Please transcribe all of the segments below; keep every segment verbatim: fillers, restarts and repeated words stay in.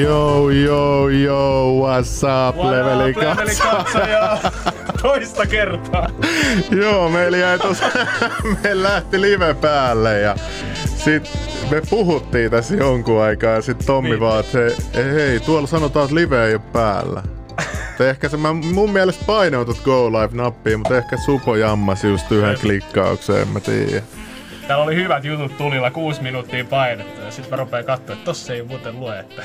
Joo, joo, joo, what's up, leveli katsoja. Toista kertaa. Joo, meillä jäi tossa, me lähti live päälle ja sit me puhuttiin tässä jonkun aikaa ja sit Tommi niin. vaan, että hei, hei, tuolla sanotaan, että live ei ole päällä. Ehkä se, mä mun mielestä painoitut Go Live-nappiin, mutta ehkä Supo jammasi just yhden klikkaukseen, mä tiiä. Täällä oli hyvät jutut tulilla, kuusi minuuttia painettu ja sit mä rupeen kattoo, että tossa ei muuten lue, että...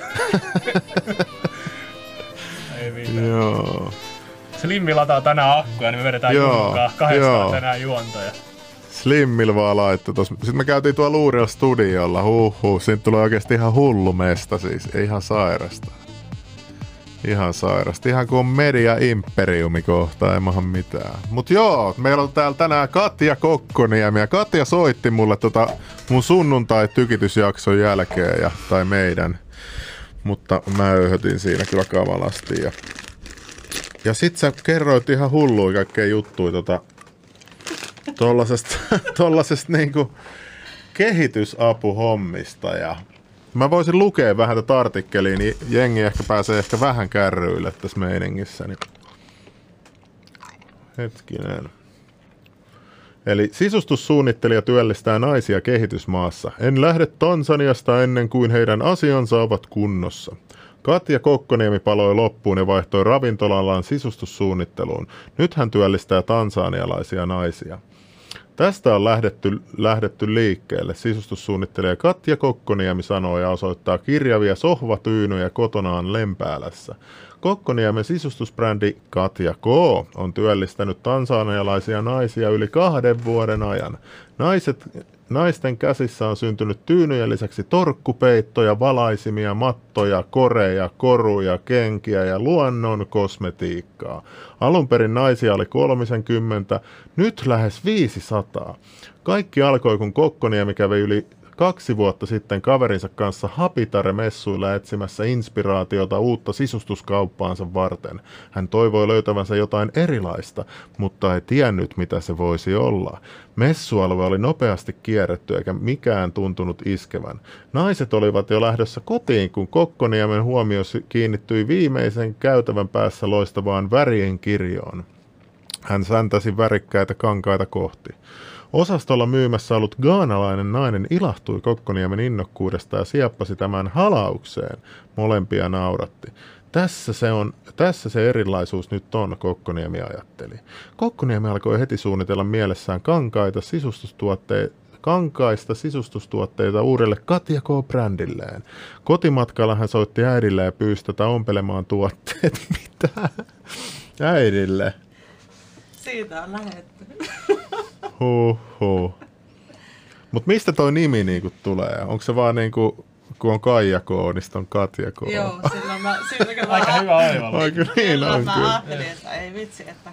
ei mitään. Joo. Slimmi lataa tänään akkuja, niin me vedetään juonkaa kahdestaan tänään juontoja. Slimmil vaan laittu tossa. Sit me käytiin tuolla Luurella Studiolla, huhhuh. Siitä tulee oikeesti ihan hullu mesta siis, ei ihan sairasta. Ihan sairasta. Ihan kuin on media imperiumi kohta, ei maha mitään. Mut joo, meillä on täällä tänään Katja Kokkoniemi. Ja Katja soitti mulle tota mun sunnuntai-tykitysjakson jälkeen, ja, tai meidän. Mutta mä öyhötin siinä kyllä kamalasti. Ja, ja sit sä kerroit ihan hulluja kaikkea juttuja tota tollasesta, tollasesta niinku kehitysapuhommista ja... Mä voisin lukea vähän tätä artikkeliä, niin jengi ehkä pääsee ehkä vähän kärryille tässä meiningissä. Niin. Hetkinen. Eli sisustussuunnittelija työllistää naisia kehitysmaassa. En lähde Tansaniasta ennen kuin heidän asiansa ovat kunnossa. Katja Kokkoniemi paloi loppuun ja vaihtoi ravintolallaan sisustussuunnitteluun. Nyt hän työllistää tansanialaisia naisia. Tästä on lähdetty, lähdetty liikkeelle, sisustussuunnittelija Katja Kokkoniemi sanoo ja osoittaa kirjavia sohvatyynyjä kotonaan Lempäälässä. Kokkoniemen sisustusbrändi Katja K on työllistänyt tansanialaisia naisia yli kahden vuoden ajan. Naiset, naisten käsissä on syntynyt tyynyjen lisäksi torkkupeittoja, valaisimia, mattoja, koreja, koruja, kenkiä ja luonnon kosmetiikkaa. Alun perin naisia oli kolmisenkymmentä, nyt lähes viisisataa. Kaikki alkoi, kun Kokkoniemi kävi yli kaksi vuotta sitten kaverinsa kanssa Habitare-messuilla etsimässä inspiraatiota uutta sisustuskauppaansa varten. Hän toivoi löytävänsä jotain erilaista, mutta ei tiennyt, mitä se voisi olla. Messualue oli nopeasti kierretty eikä mikään tuntunut iskevän. Naiset olivat jo lähdössä kotiin, kun Kokkoniemen huomio kiinnittyi viimeisen käytävän päässä loistavaan värien kirjoon. Hän säntäsi värikkäitä kankaita kohti. Osastolla myymässä ollut ghanalainen nainen ilahtui Kokkoniemen innokkuudesta ja sieppasi tämän halaukseen. Molempia nauratti. Tässä se, on, tässä se erilaisuus nyt on, Kokkoniemi ajatteli. Kokkoniemi alkoi heti suunnitella mielessään kankaita sisustustuotteita. kankaista sisustustuotteita uudelle Katja K-brändilleen. Kotimatkalla hän soitti äidille ja pyysi tätä ompelemaan tuotteet. Mitä? Äidille? Siitä on lähdetty. Huhhuh. Mut mistä toi nimi niinku tulee? Onko se vaan niinku, kun on Kaija K, niin sit on Katja K? Joo, silloin mä... Silloin aika mä, hyvä aivalla. Aika niin on kyllä. Mä ajattelin, että ei vitsi, että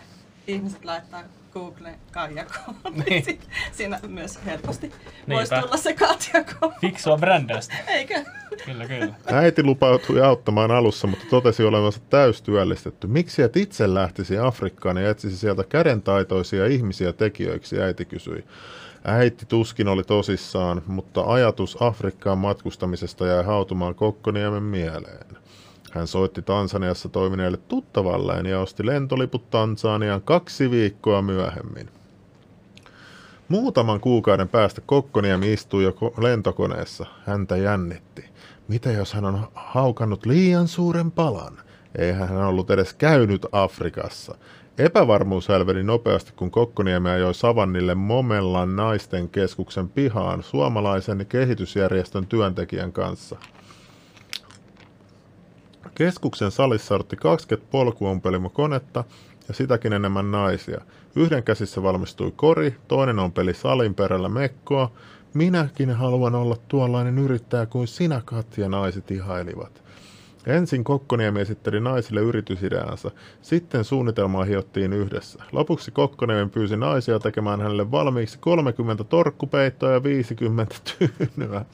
ihmiset laittaa Googleen Kaija K. Niin. Niin siinä myös helposti niinpä voisi tulla se Katja K. Fiksua brändästä. Eikö? Kyllä, kyllä. Äiti lupautui auttamaan alussa, mutta totesi olevansa täystyöllistetty. Miksi et itse lähtisi Afrikkaan ja etsisi sieltä kädentaitoisia ihmisiä tekijöiksi, äiti kysyi. Äiti tuskin oli tosissaan, mutta ajatus Afrikkaan matkustamisesta jäi hautumaan Kokkoniemen mieleen. Hän soitti Tansaniassa toimineelle tuttavalleen ja osti lentoliput Tansaniaan kaksi viikkoa myöhemmin. Muutaman kuukauden päästä Kokkoniemi istui jo lentokoneessa. Häntä jännitti. Mitä jos hän on haukannut liian suuren palan? Eihän hän ollut edes käynyt Afrikassa. Epävarmuus hälveni nopeasti, kun Kokkoniemi ajoi savannille Momellan naisten keskuksen pihaan suomalaisen kehitysjärjestön työntekijän kanssa. Keskuksen salissa odotti kaksikymmentä polkuompelimokonetta ja sitäkin enemmän naisia. Yhden käsissä valmistui kori, toinen ompeli salin perällä mekkoa, minäkin haluan olla tuollainen yrittäjä kuin sinä, Katja, naiset ihailivat. Ensin Kokkoniemi esitteli naisille yritysideansa, sitten suunnitelmaa hiottiin yhdessä. Lopuksi Kokkoniemi pyysi naisia tekemään hänelle valmiiksi kolmekymmentä torkkupeittoa ja viisikymmentä tyynyä.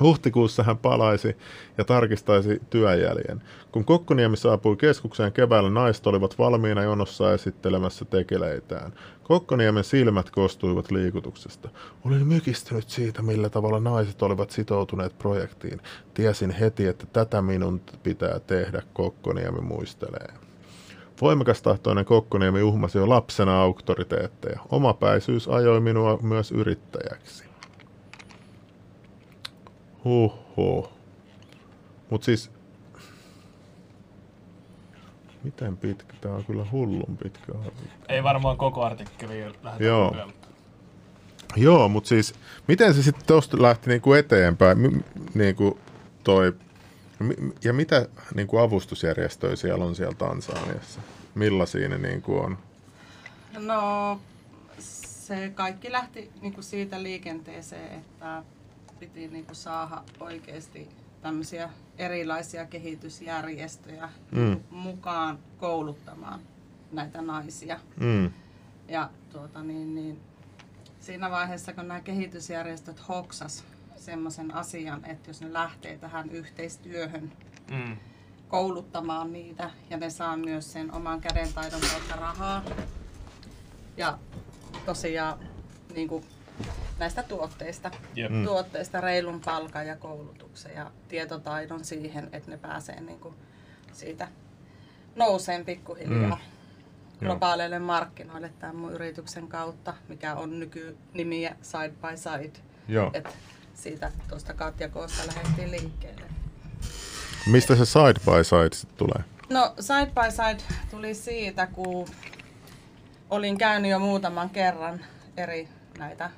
Huhtikuussa hän palaisi ja tarkistaisi työjäljen. Kun Kokkoniemi saapui keskukseen keväällä, naiset olivat valmiina jonossa esittelemässä tekeleitään. Kokkoniemen silmät kostuivat liikutuksesta. Olin mykistynyt siitä, millä tavalla naiset olivat sitoutuneet projektiin. Tiesin heti, että tätä minun pitää tehdä, Kokkoniemi muistelee. Voimakastahtoinen Kokkoniemi uhmasi jo lapsena auktoriteetteja. Omapäisyys ajoi minua myös yrittäjäksi. Huhhuh. Mut siis... Miten pitkä? Tää on kyllä hullun pitkä artikkeli. Ei varmaan koko artikkeli lähdetä. Joo. Kyllä. Joo, mut siis miten se sitten tosta lähti niinku eteenpäin? Niinku toi... Ja mitä niinku avustusjärjestöjä siellä on siellä Tansaniassa? Millaisia ne niinku on? No se kaikki lähti niinku siitä liikenteeseen, että piti niinku saada oikeasti tämmöisiä erilaisia kehitysjärjestöjä mm. mukaan kouluttamaan näitä naisia. Mm. Ja tuota, niin, niin, siinä vaiheessa, kun nämä kehitysjärjestöt hoksas semmoisen asian, että jos ne lähtee tähän yhteistyöhön mm. kouluttamaan niitä ja ne saa myös sen oman kädentaidon kautta rahaa ja tosiaan niin kuin näistä tuotteista, yep. tuotteista reilun palkan ja koulutuksen ja tietotaidon siihen, että ne pääsee niinku siitä nouseen pikkuhiljaa mm. globaaleille markkinoille tämän mun yrityksen kautta, mikä on nykynimiä Side by Side. Et siitä tuosta Katja Koosta lähdettiin liikkeelle. Mistä se Side by Side sitten tulee? No Side by Side tuli siitä, kun olin käynyt jo muutaman kerran eri näitä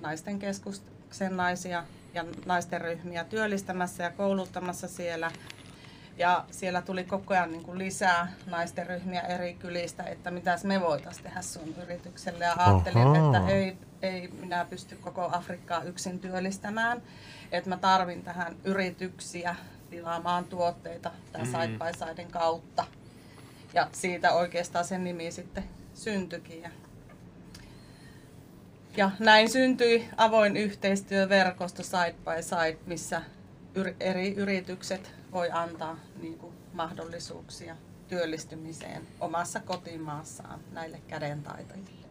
naisten keskuksen naisia ja naisten ryhmiä työllistämässä ja kouluttamassa siellä. Ja siellä tuli koko ajan niin kuin lisää naisten ryhmiä eri kylistä, että mitäs me voitaisiin tehdä sun yritykselle. Ja ajattelin, Aha. että ei, ei minä pysty koko Afrikkaa yksin työllistämään. Että mä tarvin tähän yrityksiä tilaamaan tuotteita tämän mm-hmm. Side by Siden kautta. Ja siitä oikeastaan sen nimi sitten syntyikin. Ja näin syntyi avoin yhteistyöverkosto Side by Side, missä eri yritykset voi antaa niin kuin mahdollisuuksia työllistymiseen omassa kotimaassaan näille kädentaitajille.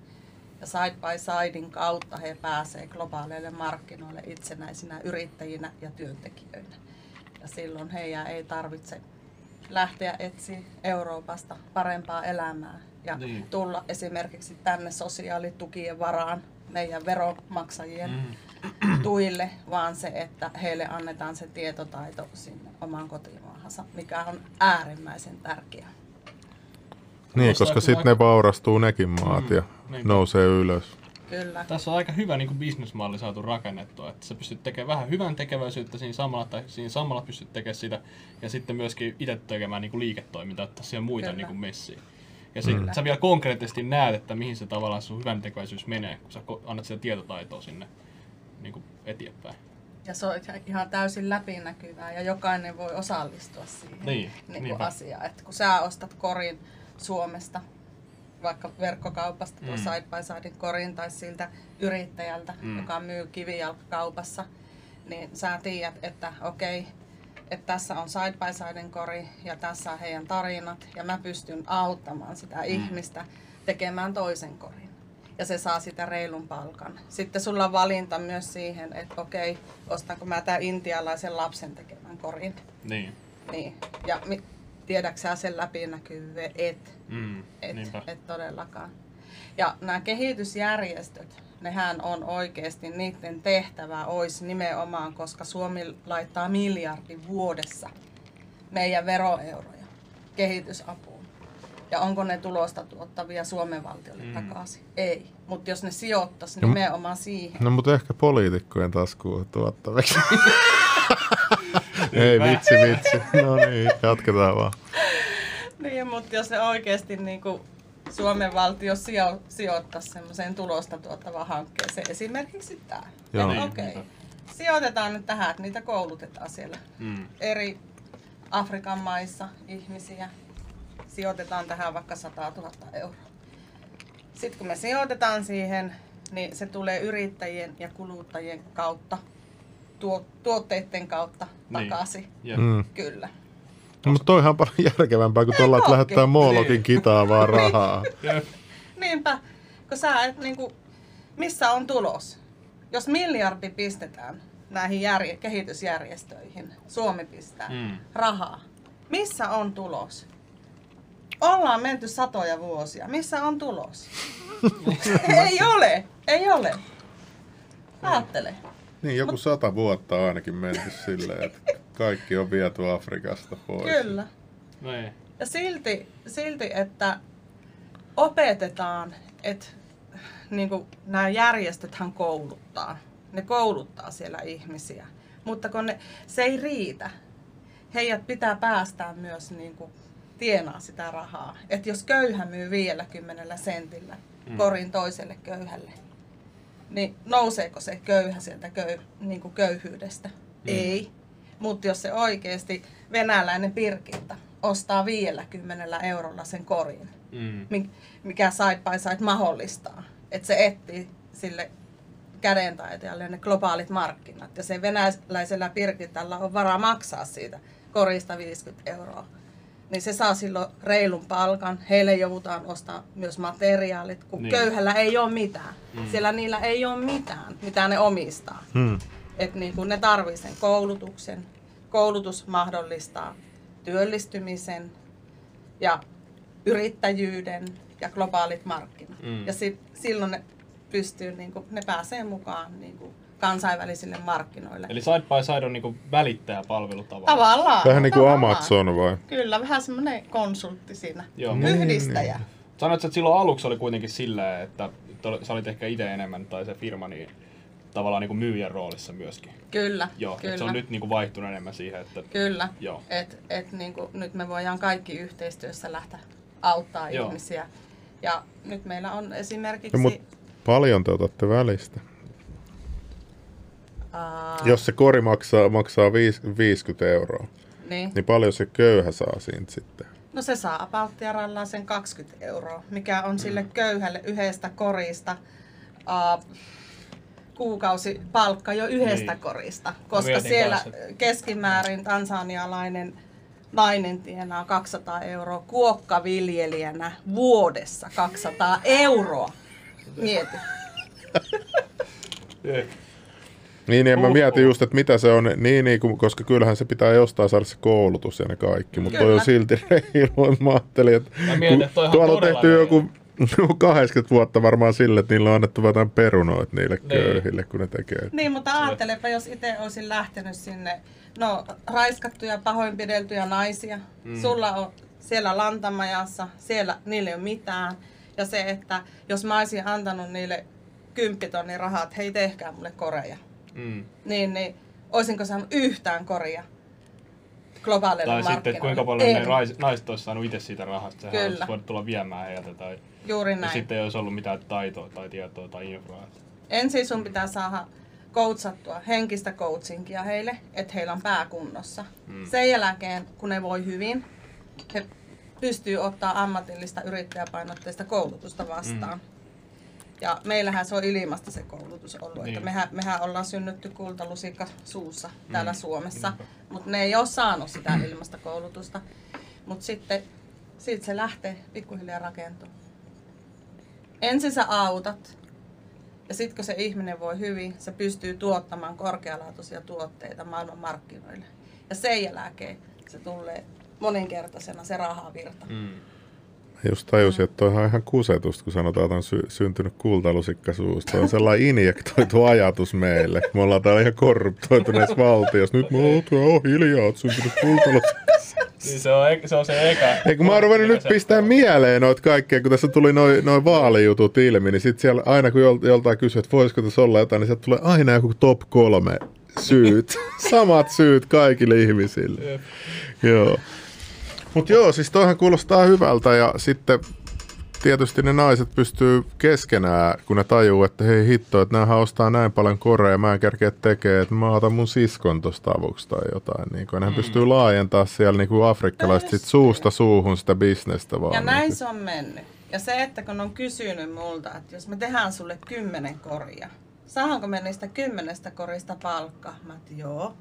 Ja Side by Sidein kautta he pääsevät globaaleille markkinoille itsenäisinä yrittäjinä ja työntekijöinä. Ja silloin heidän ei tarvitse lähteä etsiä Euroopasta parempaa elämää ja niin. tulla esimerkiksi tänne sosiaalitukien varaan meidän veronmaksajien mm. tuille, vaan se, että heille annetaan se tietotaito sinne omaan kotimaahansa, mikä on äärimmäisen tärkeää. Niin, koska sitten ne vaurastuu nekin maat mm. ja niin. nousee ylös. Kyllä. Tässä on aika hyvä niin kuin bisnesmalli saatu rakennettua, että sä pystyt tekemään vähän hyvän tekeväisyyttä siinä samalla, tai siinä samalla pystyt tekemään sitä, ja sitten myöskin itse tekemään niin kuin liiketoimintaa, että siellä muita niin kuin messiä. Ja sit mm. sä vielä konkreettisesti näet, että mihin se tavallaan sun hyvän tekeväisyys menee, kun sä annat sitä tietotaitoa sinne niin kuin eteenpäin. Ja se on ihan täysin läpinäkyvää, ja jokainen voi osallistua siihen niin, niin asiaan. Että kun sä ostat korin Suomesta, vaikka verkkokaupasta tuon mm. Side by Sidein korin tai siltä yrittäjältä, mm. joka myy kivijalkakaupassa, niin sä tiedät, että okei, okay, että tässä on Side by Sidein kori ja tässä on heidän tarinat ja mä pystyn auttamaan sitä mm. ihmistä tekemään toisen korin. Ja se saa sitä reilun palkan. Sitten sulla on valinta myös siihen, että okei, okay, ostanko mä tämän intialaisen lapsen tekemään korin. Niin. niin. Ja mi- tiedätkö sä sen läpinäkyvyyden? Et. Mm, et, et todellakaan. Ja nämä kehitysjärjestöt, nehän on oikeasti, niiden tehtävä olisi nimenomaan, koska Suomi laittaa miljardin vuodessa meidän veroeuroja kehitysapuun. Ja onko ne tulosta tuottavia Suomen valtiolle mm. takaisin? Ei. Mutta jos ne sijoittaisi no, nimenomaan siihen. No mutta ehkä poliitikkojen taskuun tuottaviksi. Ei vitsi, vitsi. No niin, jatketaan vaan. Niin, mutta jos ne oikeasti niinku Suomen valtio sijo- sijoittaisi semmoiseen tulosta tuottavaan hankkeeseen, esimerkiksi tämä. Niin. Okei. Okay. Sijoitetaan nyt tähän, että niitä koulutetaan siellä mm. eri Afrikan maissa ihmisiä. Sijoitetaan tähän vaikka sata tuhatta euroa. Sitten kun me sijoitetaan siihen, niin se tulee yrittäjien ja kuluttajien kautta, tuo, tuotteiden kautta niin. takaisin. Yeah. Mm. Kyllä. No, mutta toihan on paljon järkevämpää kuin tuolla, että lähettää moologin niin. kitaa vaan rahaa. Niin. Niinpä, kun sä et niinku, missä on tulos? Jos miljardi pistetään näihin järje- kehitysjärjestöihin, Suomi pistää mm. rahaa, missä on tulos? Ollaan menty satoja vuosia. Missä on tulos? Ei ole, ei ole. Ajattele. Niin, joku sata vuotta on ainakin menty silleen, että kaikki on viety Afrikasta pois. Kyllä. Noin. Ja silti, silti, että opetetaan, että niin kuin nämä järjestöthän kouluttaa. Ne kouluttaa siellä ihmisiä, mutta kun ne, se ei riitä. Heidät pitää päästää myös niin kuin tienaa sitä rahaa. Että jos köyhä myy viidelläkymmenellä sentillä mm. korin toiselle köyhälle, niin nouseeko se köyhä sieltä köy, niin kuin köyhyydestä? Mm. Ei. Mutta jos se oikeasti venäläinen Pirkitta ostaa viidelläkymmenellä eurolla sen korin, mm. mikä Side by Side mahdollistaa, että se etsii sille kädentaitajalle ne globaalit markkinat. Ja sen venäläisellä Pirkittalla on varaa maksaa siitä korista viisikymmentä euroa. Niin se saa silloin reilun palkan. Heille joudutaan ostaa myös materiaalit, kun niin. köyhällä ei ole mitään. Mm. Siellä niillä ei ole mitään, mitä ne omistaa. Mm. Et niin kun ne tarvii sen koulutuksen. Koulutus mahdollistaa työllistymisen ja yrittäjyyden ja globaalit markkinat. Mm. Ja sit, silloin ne, pystyy, niin kun, ne pääsee mukaan niin kun, kansainvälisille markkinoille. Eli Side by Side on niin kuin välittäjäpalvelu tavallaan. Tavallaan. Vähän niin kuin Amazon vai? Kyllä, vähän semmoinen konsultti siinä. Joo, yhdistäjä. Niin. Sanoitko, että silloin aluksi oli kuitenkin sillä, että sä olit ehkä itse enemmän tai se firma niin tavallaan niin kuin myyjän roolissa myöskin. Kyllä. Joo, kyllä. Se on nyt niin kuin vaihtunut enemmän siihen. Että, kyllä, että et niin kuin nyt me voidaan kaikki yhteistyössä lähteä auttaa joo. ihmisiä. Ja nyt meillä on esimerkiksi... No, paljon te otatte välistä. Jos se kori maksaa, maksaa viisikymmentä euroa, niin. niin paljon se köyhä saa siitä sitten? No se saa apalttiarallaan sen kaksikymmentä euroa, mikä on sille mm. köyhälle yhdestä korista uh, kuukausipalkka jo yhdestä niin. korista. Koska no siellä kanssa. Keskimäärin tansanialainen nainen tienaa kaksisataa euroa kuokkaviljelijänä vuodessa kaksisataa euroa. Mieti. Niin, en mä mietin just, että mitä se on, niin, niin, koska kyllähän se pitää jostain saada se koulutus ja ne kaikki, mutta toi on silti reilu. Mä ajattelin, että tuolla on tehty joku kahdeksankymmentä vuotta varmaan sille, että niillä on annettu jotain perunoita niille niin. köyhille, kun ne tekee. Niin, mutta ajattelepa, jos itse olisin lähtenyt sinne, no raiskattuja, pahoinpideltyjä naisia, mm. sulla on siellä lantamajassa, siellä niillä ei ole mitään, ja se, että jos mä olisin antanut niille kymppitonnin rahaa, että hei, tehkää mulle koreja. Mm. Niin, niin olisinko saanut yhtään koria globaalilla markkinoilla? Tai sitten, kuinka paljon ne naiset olisi saanut itse siitä rahasta, sehän olisi voinut tulla viemään heiltä. Tai, juuri näin. Ja sitten ei olisi ollut mitään taitoa tai tietoa tai infraa. Ensin sun pitää saada koutsattua henkistä coachingia heille, että heillä on pääkunnossa. Mm. Sen jälkeen, kun ne voi hyvin, he pystyy ottaa ammatillista yrittäjäpainotteista koulutusta vastaan. Mm. Ja meillähän se on ilmasta se koulutus ollut, niin. että mehän, mehän ollaan synnytty kultalusikka suussa täällä mm. Suomessa, mutta ne ei ole saanut sitä ilmasta koulutusta, mutta sitten siitä se lähtee pikkuhiljaa rakentumaan. Ensin sä autat ja sitten kun se ihminen voi hyvin, se pystyy tuottamaan korkealaatuisia tuotteita maailmanmarkkinoille ja sen jälkeen se tulee moninkertaisena se rahavirta. Mm. Just tajusin, että toi on ihan kusetusta, kun sanotaan, että on sy- syntynyt kultalusikka suusta. Toi on sellainen injektoitu ajatus meille. Me ollaan täällä ihan korruptoituneessa valtiossa. Nyt mä oon hiljaa, oot syntynyt kultalusikka suusta. Se on, se on se eka. Ei, kun mä oon ruvennut nyt pistää mieleen noita kaikkea, kun tässä tuli noin noi vaalijutut ilmi, niin sit siellä aina kun joltain kysyy, että voisiko tässä olla jotain, niin sieltä tulee aina joku top kolme syyt. Samat syyt kaikille ihmisille. Jep. Joo. Mutta joo, siis toihan kuulostaa hyvältä ja sitten tietysti ne naiset pystyy keskenään, kun ne tajuu, että hei hitto, että näähän ostaa näin paljon korea ja mä en kerkeä tekee, että mä otan mun siskon tosta avuksi tai jotain. Niin kuin, nehän mm. pystyy laajentamaan siellä niin kuin afrikkalaiset sit suusta suuhun sitä bisnestä vaan. Ja näin niin se on mennyt. Ja se, että kun on kysynyt multa, että jos me tehdään sulle kymmenen koria, saanko me niistä kymmenestä korista palkka? Mä et, joo.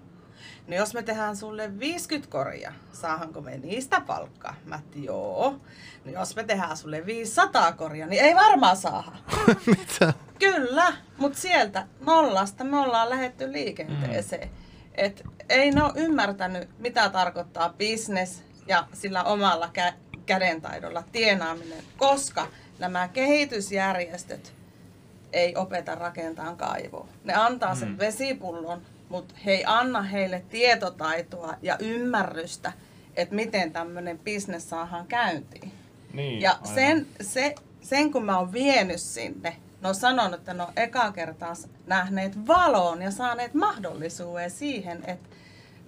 No jos me tehdään sulle viisikymmentä koria, saahanko me niistä palkkaa? Mä et, joo. No jos me tehdään sulle viisisataa koria, niin ei varmaan saada. Mitä? Kyllä, mutta sieltä nollasta me ollaan lähdetty liikenteeseen. Mm. Et ei ne ole ymmärtänyt, mitä tarkoittaa business ja sillä omalla kä- kädentaidolla tienaaminen, koska nämä kehitysjärjestöt ei opeta rakentamaan kaivoa. Ne antaa sen mm. vesipullon. Mutta he ei anna heille tietotaitoa ja ymmärrystä, että miten tämmöinen bisnes saadaan käyntiin. Niin, ja sen, se, sen kun mä oon vienyt sinne, ne on sanonut, että ne on eka kertaa nähneet valoon ja saaneet mahdollisuuden siihen, että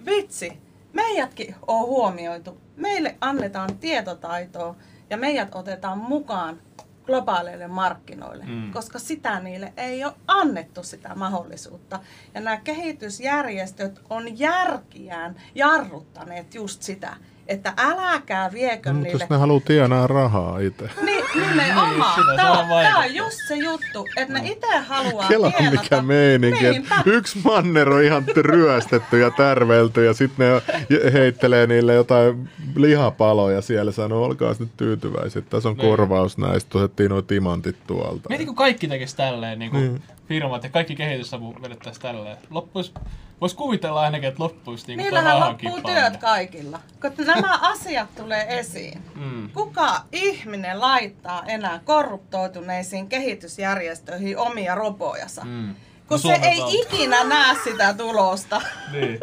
vitsi, meidätkin on huomioitu. Meille annetaan tietotaitoa ja meidät otetaan mukaan globaaleille markkinoille, mm. koska sitä niille ei ole annettu sitä mahdollisuutta. Ja nämä kehitysjärjestöt on järkiään jarruttaneet just sitä, että äläkää viekö no, niille... Mutta jos ne haluaa tienaa rahaa itse. Niin, nimenomaan. Niin, tämä, on tämä on just se juttu, että ne itse haluaa Kela, tienata. Kela mikä meininki, että yksi manner on ihan ryöstetty ja tärvelty ja sitten ne heittelee niille jotain lihapaloja siellä ja sanoo, olkaa sitten tyytyväiset. Tässä on niin. korvaus näistä, otettiin nuo timantit tuolta. Mietin kun kaikki tekisi tälleen, niin kuin mm. firmat ja kaikki kehitysapu vedettäisiin tälleen. Loppuisi... Vois kuvitella ainakin, että loppuisi niin kuin tämä rahan kippaa. Niillähän loppuu työt kaikilla, kun nämä asiat tulee esiin. Mm. Kuka ihminen laittaa enää korruptoituneisiin kehitysjärjestöihin omia ropojansa, mm. kun se ei valta. ikinä näe sitä tulosta. Niin.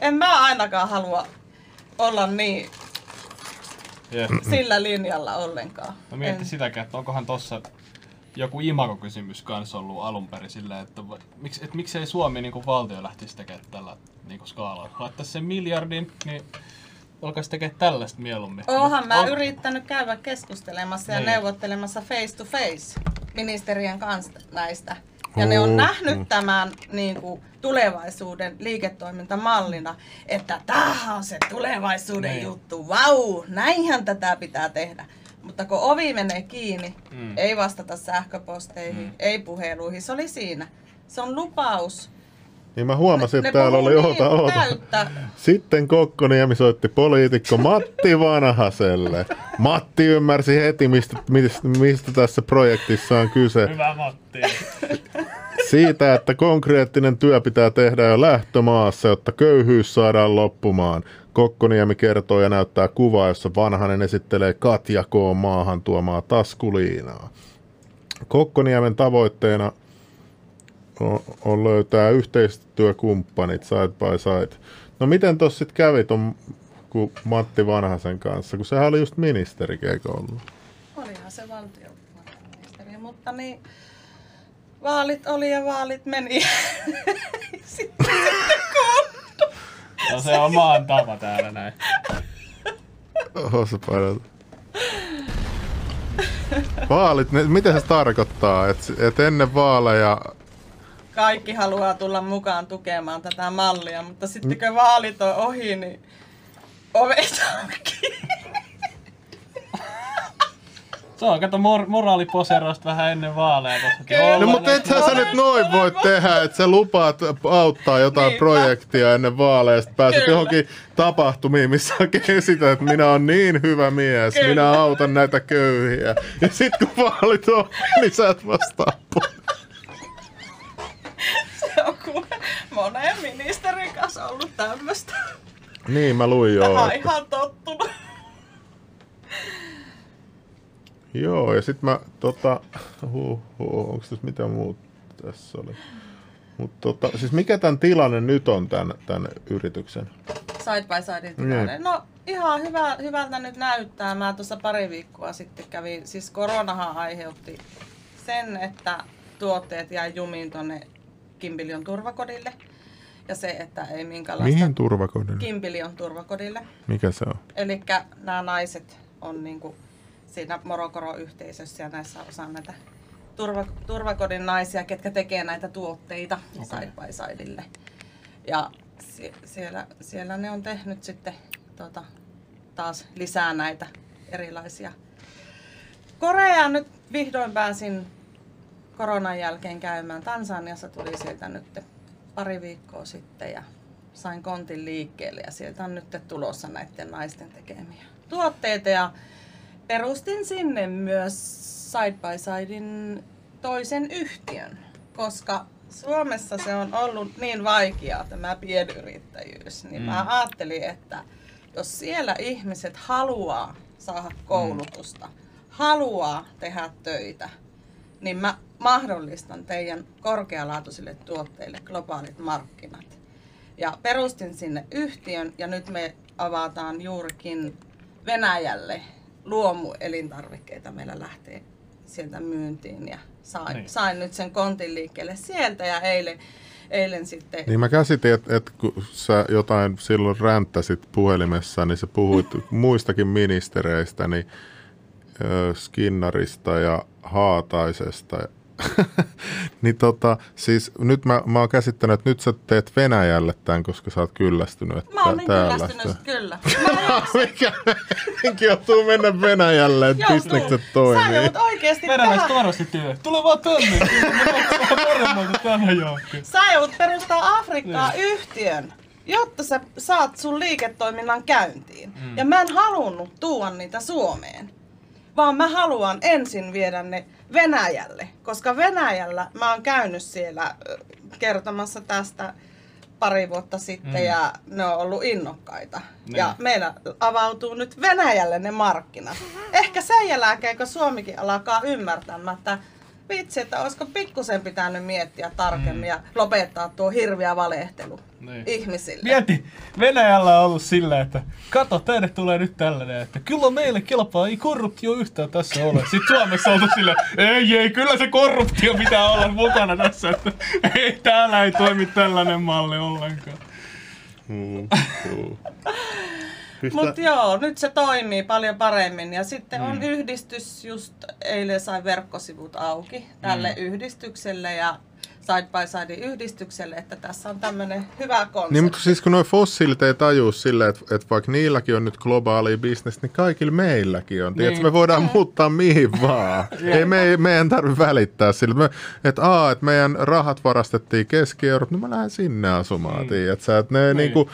En mä ainakaan halua olla niin yeah. sillä linjalla ollenkaan. No mietti sitäkään, että onkohan tossa... Joku imagokysymys kanssa on ollut alun perin sillä, että miksi et, miksei Suomi niin kuin valtio lähtisi tekemään tällä niin kuin skaalalla. Laittaisi sen miljardin, niin alkaisi tekemään tällaista mieluummin. Oonhan mä on... yrittänyt käydä keskustelemassa ja niin. neuvottelemassa face to face ministerien kanssa näistä. Ja ne on nähnyt tämän niin kuin, tulevaisuuden liiketoimintamallina, että tämähän on se tulevaisuuden niin. juttu. Vau, näinhän tätä pitää tehdä. Mutta kun ovi menee kiinni, mm. ei vastata sähköposteihin, mm. ei puheluihin, se oli siinä. Se on lupaus. Niin mä huomasin, ne, että ne täällä oli oota, oota. Täyttä. Sitten Kokkoniemi soitti poliitikko Matti Vanhaselle. Matti ymmärsi heti, mistä, mistä tässä projektissa on kyse. Hyvä Matti. Siitä, että konkreettinen työ pitää tehdä jo lähtömaassa, jotta köyhyys saadaan loppumaan. Kokkoniemi kertoo ja näyttää kuvaa, jossa Vanhanen esittelee Katja K. maahan tuomaa taskuliinaa. Kokkoniemen tavoitteena on löytää yhteistyökumppanit side by side. No miten tuossa sitten kävi ton Matti Vanhasen kanssa, kun sehän oli just ministeri, eikö ollut? Olihan se valtioministeri, mutta niin... Vaalit oli ja vaalit meni. Sitten kunto. No se on maan tapa täällä näin. Oho, se painat. Vaalit, ne, mitä se tarkoittaa? Et, et ennen vaaleja... Kaikki haluaa tulla mukaan tukemaan tätä mallia, mutta sitten kun vaalit on ohi, niin ovet on kiinni. Se on, kato, mor- moraaliposerosta vähän ennen vaaleja. No, mutta ethän sä nyt noin voi tehdä, että sä lupaat auttaa jotain niin, projektia mä. ennen vaaleja, ja sit pääset Kyllä. johonkin tapahtumiin, missä esität, että minä on niin hyvä mies, Kyllä. minä autan näitä köyhiä. Ja sit kun vaalit on, niin sä et vastaa puolella. Se on kuule monen ministerin kanssa ollut tämmöstä. Niin, mä luin joo. Tähän ihan tottunut. Joo, ja sit mä tota, huh, huh, onks tässä mitä muuta tässä oli? Mut tota, siis mikä tän tilanne nyt on tän, tän yrityksen? Side by Side tilanne. Mm. No ihan hyvä, hyvältä nyt näyttää. Mä tuossa pari viikkoa sitten kävin, siis koronahan aiheutti sen, että tuotteet jäi jumiin tonne Kimbiljon turvakodille. Ja se, että ei minkäänlaista... Mihin turvakodille? Kimbiljon turvakodille. Mikä se on? Elikkä nämä naiset on niinku... siinä Morogoro-yhteisössä ja näissä osaan näitä turva, turvakodin naisia, ketkä tekee näitä tuotteita okay. Side by Sideille. Ja sie, siellä, siellä ne on tehnyt sitten tota, taas lisää näitä erilaisia. Koreaan nyt vihdoin pääsin koronan jälkeen käymään. Tansaniassa tuli sieltä nyt pari viikkoa sitten ja sain kontin liikkeelle ja sieltä on nyt tulossa näiden naisten tekemiä tuotteita ja perustin sinne myös Side by Sidein toisen yhtiön, koska Suomessa se on ollut niin vaikeaa tämä pienyrittäjyys, niin mm. mä ajattelin, että jos siellä ihmiset haluaa saada koulutusta, mm. haluaa tehdä töitä, niin mä mahdollistan teidän korkealaatuisille tuotteille globaalit markkinat. Ja perustin sinne yhtiön ja nyt me avataan juurikin Venäjälle luomuelintarvikkeita. Meillä lähtee sieltä myyntiin ja sain, niin. sain nyt sen kontin liikkeelle sieltä ja eilen, eilen sitten... Niin mä käsitin, että et, kun sä jotain silloin ränttäsit puhelimessa, niin sä puhuit muistakin ministereistä, niin ö, Skinnarista ja Haataisesta. Niin tota, siis nyt mä, mä oon käsittänyt, että nyt sä teet Venäjälle tämän, koska sä oot kyllästynyt. Mä oon niin kyllästynyt, kyllä. Mikä meininki joutuu mennä Venäjälle, että bisnekset toimii. Sä joudut oikeesti Venäjästä tehdä... varmasti työ. Tule vaan tänne. Sä joudut perustaa Afrikkaa yhtiön, jotta sä saat sun liiketoiminnan käyntiin. Mm. Ja mä en halunnut tuua niitä Suomeen, vaan mä haluan ensin viedä ne Venäjälle, koska Venäjällä mä oon käynyt siellä kertomassa tästä pari vuotta sitten mm. ja ne on ollut innokkaita. Ne. Ja meillä avautuu nyt Venäjälle ne markkinat. Ehkä sen jälkeen, kun Suomikin alkaa ymmärtämään, että vitsi, että olisiko pikkusen pitänyt miettiä tarkemmin mm. ja lopettaa tuo hirveä valehtelu niin. ihmisille. Mieti, Venäjällä on ollut sillä, että kato, tänne tulee nyt tällainen, että kyllä meille kelpaa, ei korruptio yhtään tässä ole. Sitten Suomessa on ollut sillä, ei, ei, kyllä se korruptio pitää olla mukana tässä, että ei, täällä ei toimi tällainen malli ollenkaan. Mm, mm. Mutta joo, nyt se toimii paljon paremmin ja sitten mm. on yhdistys, just eilen sain verkkosivut auki tälle mm. yhdistykselle ja Side by Side yhdistykselle, että tässä on tämmöinen hyvä konsepti. Niin, mutta siis kun nuo fossiilit ei tajuu silleen, että, että vaikka niilläkin on nyt globaali business, niin kaikilla meilläkin on. Niin. Tiedätkö, me voidaan muuttaa mihin vaan. Ei, me, meidän tarvitse välittää sillä, että aa, että meidän rahat varastettiin Keski-Euroopan, niin mä lähden sinne asumaan, mm. tiedätkö, että ne niinku...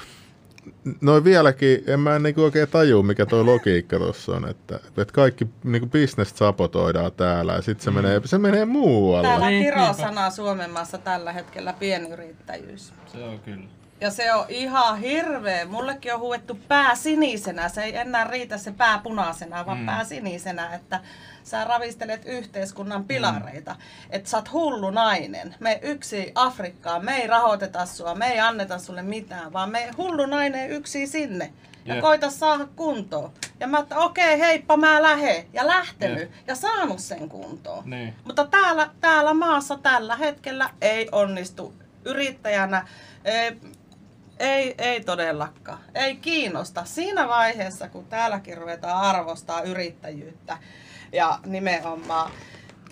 No vieläkin, en mä niinku oikein tajua, mikä toi logiikka tuossa on, että, että kaikki niinku bisnestä sabotoidaan täällä ja sitten se, menee, se menee muualle. Täällä Tiro-sana Suomen maassa tällä hetkellä pienyrittäjyys. Se on kyllä. Ja se on ihan hirveä. Mullekin on huuettu pää sinisenä. Se ei enää riitä se pää punaisena, vaan mm. pää sinisenä, että sä ravistelet yhteiskunnan pilareita. Mm. Että sä oot hullu nainen. Me yksi Afrikkaan, me ei rahoiteta sua, me ei anneta sulle mitään, vaan me hullu nainen yksi sinne. Ja yeah. koita saada kuntoon. Ja mä että okei, okay, heippa, mä lähen. Ja lähtenyt yeah. ja saanut sen kuntoon. Niin. Mutta täällä, täällä maassa tällä hetkellä ei onnistu yrittäjänä. Ei, Ei, ei todellakaan. Ei kiinnosta. Siinä vaiheessa, kun täälläkin ruvetaan arvostaa yrittäjyyttä ja nimenomaan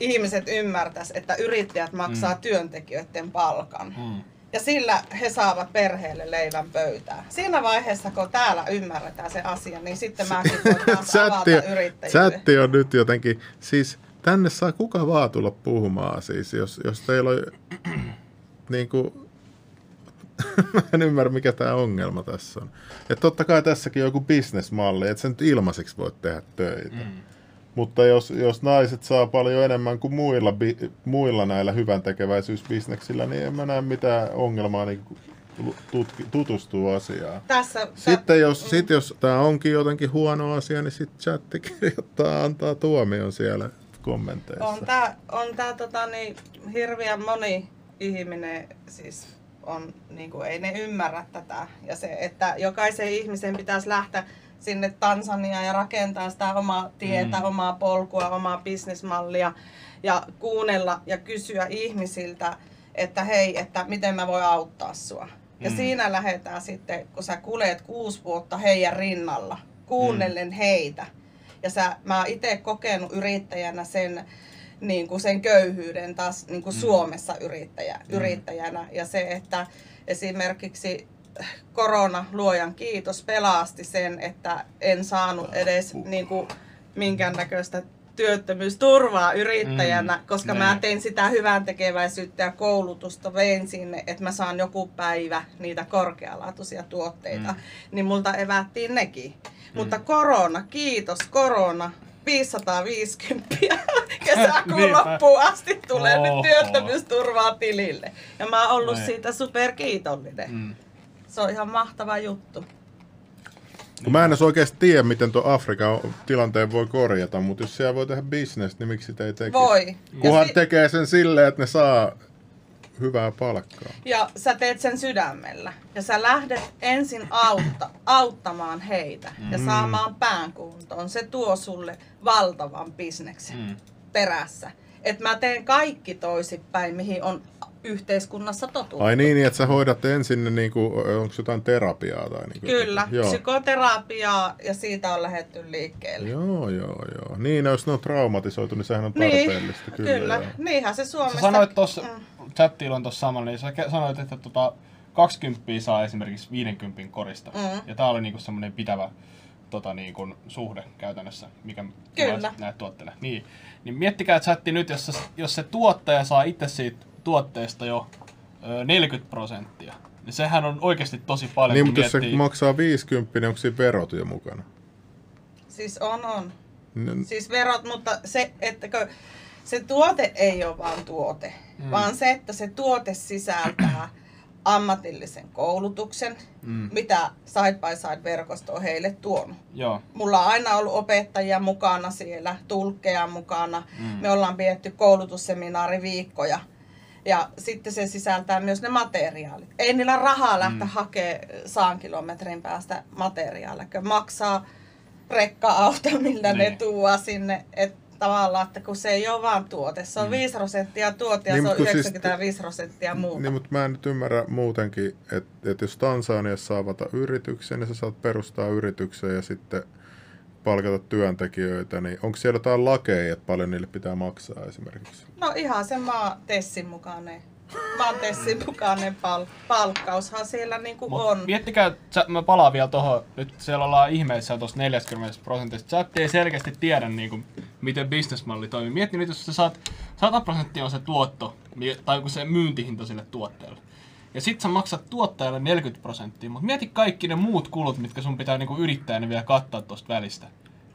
ihmiset ymmärtäisi, että yrittäjät maksaa mm. työntekijöiden palkan mm. ja sillä he saavat perheelle leivän pöytään. Siinä vaiheessa, kun täällä ymmärretään se asia, niin sitten mäkin voin taas avata yrittäjyyden. Chatti on nyt jotenkin, siis tänne saa kuka vaan tulla puhumaan, siis jos, jos teillä on niinku... Mä en ymmärrä, mikä tämä ongelma tässä on. Ja totta kai tässäkin on joku bisnesmalli, että sä nyt ilmaiseksi voit tehdä töitä. Mm. Mutta jos, jos naiset saa paljon enemmän kuin muilla, bi, muilla näillä hyväntekeväisyysbisneksillä, niin en mä näe mitään ongelmaa niin tutki, tutustua asiaan. Tässä, sitten jos, mm. sit, jos tämä onkin jotenkin huono asia, niin sitten chatti kirjoittaa, antaa tuomion siellä kommenteissa. On tämä on tää, tota, niin, hirveän moni ihminen siis... On, niin kuin, ei ne ymmärrä tätä ja se, että jokaisen ihmisen pitäisi lähteä sinne Tansaniaan ja rakentaa sitä omaa tietä, mm. omaa polkua, omaa bisnesmallia ja kuunnella ja kysyä ihmisiltä, että hei, että miten mä voin auttaa sua. Mm. Ja siinä lähdetään sitten, kun sä kulet kuusi vuotta heidän rinnalla, kuunnellen mm. heitä. Ja sä, mä oon itse kokenut yrittäjänä sen, niin kuin sen köyhyyden taas niin kuin mm. Suomessa yrittäjä, mm. yrittäjänä. Ja se, että esimerkiksi korona, luojan kiitos, pelasti sen, että en saanut edes niin kuin minkäännäköistä työttömyysturvaa yrittäjänä, mm, koska ne. mä tein sitä hyvän tekeväisyyttä ja koulutusta, vein sinne, että mä saan joku päivä niitä korkealaatuisia tuotteita, mm. niin multa evättiin nekin. Mm. Mutta korona, kiitos korona, viisisataaviisikymmentä kesäkuun loppuun asti tulee Oho. nyt työttömyysturvaa tilille. Ja mä oon ollut ne. siitä superkiitollinen. Mm. Se on ihan mahtava juttu. Niin. Mä en edes oikeasti tiedä, miten tuo Afrikan tilanteen voi korjata, mutta jos siellä voi tehdä business, niin miksi sitä ei tekisi? Voi. Kunhan si- tekee sen silleen, että ne saa hyvää palkkaa. Ja sä teet sen sydämellä. Ja sä lähdet ensin autta, auttamaan heitä ja mm. saamaan pään kuntoon. Se tuo sulle valtavan bisneksen mm. perässä. Että mä teen kaikki toisinpäin, mihin on yhteiskunnassa totuttu. Ai niin, että sä hoidat ensin, ne, niin kuin, onko jotain terapiaa? Tai niin kuin Kyllä, jotain. psykoterapiaa ja siitä on lähdetty liikkeelle. Joo, joo, joo. Niin, jos ne on traumatisoitu, niin sehän on tarpeellista. Niin, kyllä, kyllä. niinhän se Suomessa... Sä sanoit tuossa, mm. chatilla on tuossa samalla, niin sä sanoit, että tota, kaksikymmentä saa esimerkiksi viisikymmentä korista. Mm. Ja tää oli niinku semmoinen pitävä tota, niinku, suhde käytännössä, mikä näet tuotteille. Niin, niin miettikää chatti nyt, jos, jos se tuottaja saa itse siitä tuotteesta jo neljäkymmentä prosenttia, niin sehän on oikeasti tosi paljon. Niin, mutta miettii... jos se maksaa viisikymmentä, niin onko siinä verot jo mukana? Siis on, on. No. Siis verot, mutta se, että se tuote ei ole vaan tuote, mm. vaan se, että se tuote sisältää ammatillisen koulutuksen, mm. mitä Side by Side-verkosto on heille tuonut. Joo. Mulla on aina ollut opettajia mukana siellä, tulkkeja mukana, mm. me ollaan pidetty koulutusseminaariviikkoja. Ja sitten se sisältää myös ne materiaalit. Ei niillä rahaa lähteä mm. hakemaan saan kilometrin päästä materiaalia. Maksaa rekka-auto, millä niin. ne tuo sinne. Et tavallaan, että kun se ei ole vaan tuote. Se on mm. viisi prosenttia tuote ja niin, se on yhdeksänkymmentäviisi prosenttia muuta. Niin, mutta mä en nyt ymmärrä muutenkin, että, että jos Tansaniassa saa avata yrityksen, niin sä saat perustaa yrityksen ja sitten palkata työntekijöitä, niin onko siellä jotain lakeja, että paljon niille pitää maksaa esimerkiksi? No ihan se maa Tessin mukainen, maan Tessin mukainen pal- palkkaushan siellä niin kuin on. Miettikää, mä palaan vielä tuohon, nyt siellä ollaan ihmeessä tuossa neljäkymmentä prosentista. Sä et selkeästi tiedä, niin kuin, miten bisnesmalli toimii. Mietti nyt, jos sä saat sata prosenttia on se tuotto, tai se myyntihinta sille tuotteelle. Ja sit sä maksat tuottajalle neljäkymmentä prosenttia, mutta mieti kaikki ne muut kulut, mitkä sun pitää niinku yrittää ne vielä kattaa tosta välistä.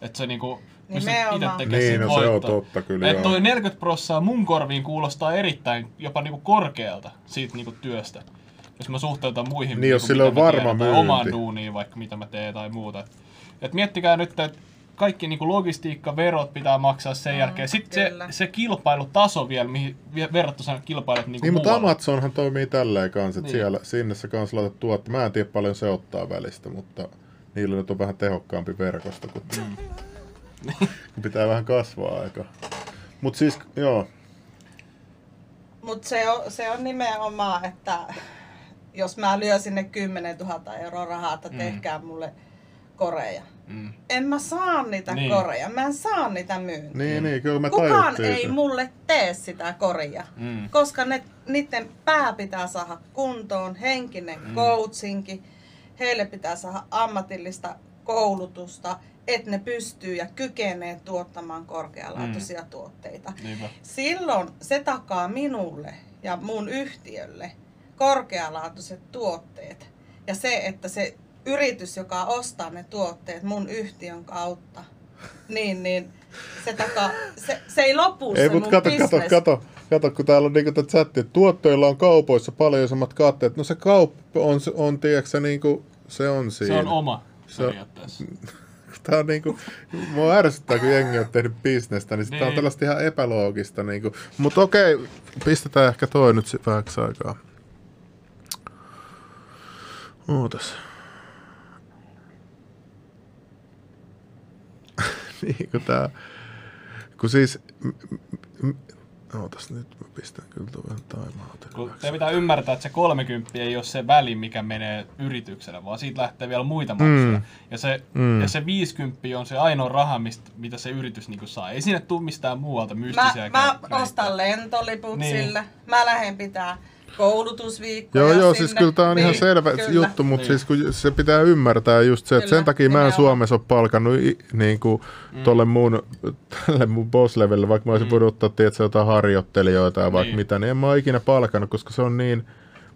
Että sä niinku pystyt ite tekemään sen voittoon. Että toi neljäkymmentä prosenttia mun korviin kuulostaa erittäin jopa niinku korkealta siitä niinku työstä. Jos mä suhteutan muihin, niin, jos sillä on varma myynti. Omaan duuniin vaikka mitä mä teen tai muuta. Et miettikää nyt, että kaikki niinku logistiikka, verot pitää maksaa sen mm, jälkeen. Sitten se, se kilpailutaso vielä, mihin verrattuna kilpailut niinku niin, muualla. Mutta Amazonhan toimii tälleen kanssa, että niin. siellä, sinne sä kanssa laitat tuotteita. Mä en tiedä paljon se ottaa välistä, mutta niillä nyt on vähän tehokkaampi verkosto, kun mm. pitää vähän kasvaa aika. Mutta siis, joo. Mut se on, se on nimenomaan, että jos mä lyön sinne kymmenen tuhatta euroa rahaa, että mm. tehkää mulle koreja. Mm. En mä saa niitä niin. koreja, mä en saa niitä myyntiä. Niin, niin, kyllä mä Kukaan ei sen. mulle tee sitä koria, mm. koska ne, niiden pää pitää saada kuntoon, henkinen mm. coachingi, heille pitää saada ammatillista koulutusta, että ne pystyy ja kykenee tuottamaan korkealaatuisia mm. tuotteita. Niinpä. Silloin se takaa minulle ja mun yhtiölle korkealaatuiset tuotteet ja se, että se yritys, joka ostaa ne tuotteet mun yhtiön kautta, niin, niin se, takaa, se, se ei lopu ei, se mun kato, business. Kato, kato, kato, kun täällä on niin tämä chatti, että tuotteilla on kaupoissa paljon isommat katteet. No se kauppa on, on tiedätkö, niin kuin, se on siinä. Se on oma periaatteessa. Tää on niinku, mua ärsyttää, kun jengi on tehnyt bisnestä, niin, niin. tää on tällaista ihan epäloogista. Niin kuin. Mut okei, pistetään ehkä toi nyt vähäksi aikaa. Ootas. Niin, kun tää, kun siis, Ootas nyt, mä pistän kyllä tuon taimaa. Te pitää ymmärtää, että se kolmekymmentä ei ole se väli, mikä menee yritykselle, vaan siitä lähtee vielä muita maksuja. Mm. Ja, se, mm. ja se viisikymmentä on se ainoa raha, mistä, mitä se yritys niin kuin saa. Ei sinne tule mistään muualta mystisiä. Mä, mä ostan lentoliput niin. sille, mä lähden pitää koulutusviikkoja. Joo, joo, sinne. Siis kyllä tää on niin, ihan selvä kyllä. juttu, mutta niin. siis kun se pitää ymmärtää just se, että kyllä. sen takia mä en Suomessa ole palkannut niin kuin mm. tolle mun, tälle mun boss-levelille, vaikka mä olisin mm. voinut ottaa tietysti jotain harjoittelijoita ja vaikka niin. mitä, niin en mä ole ikinä palkannut, koska se on niin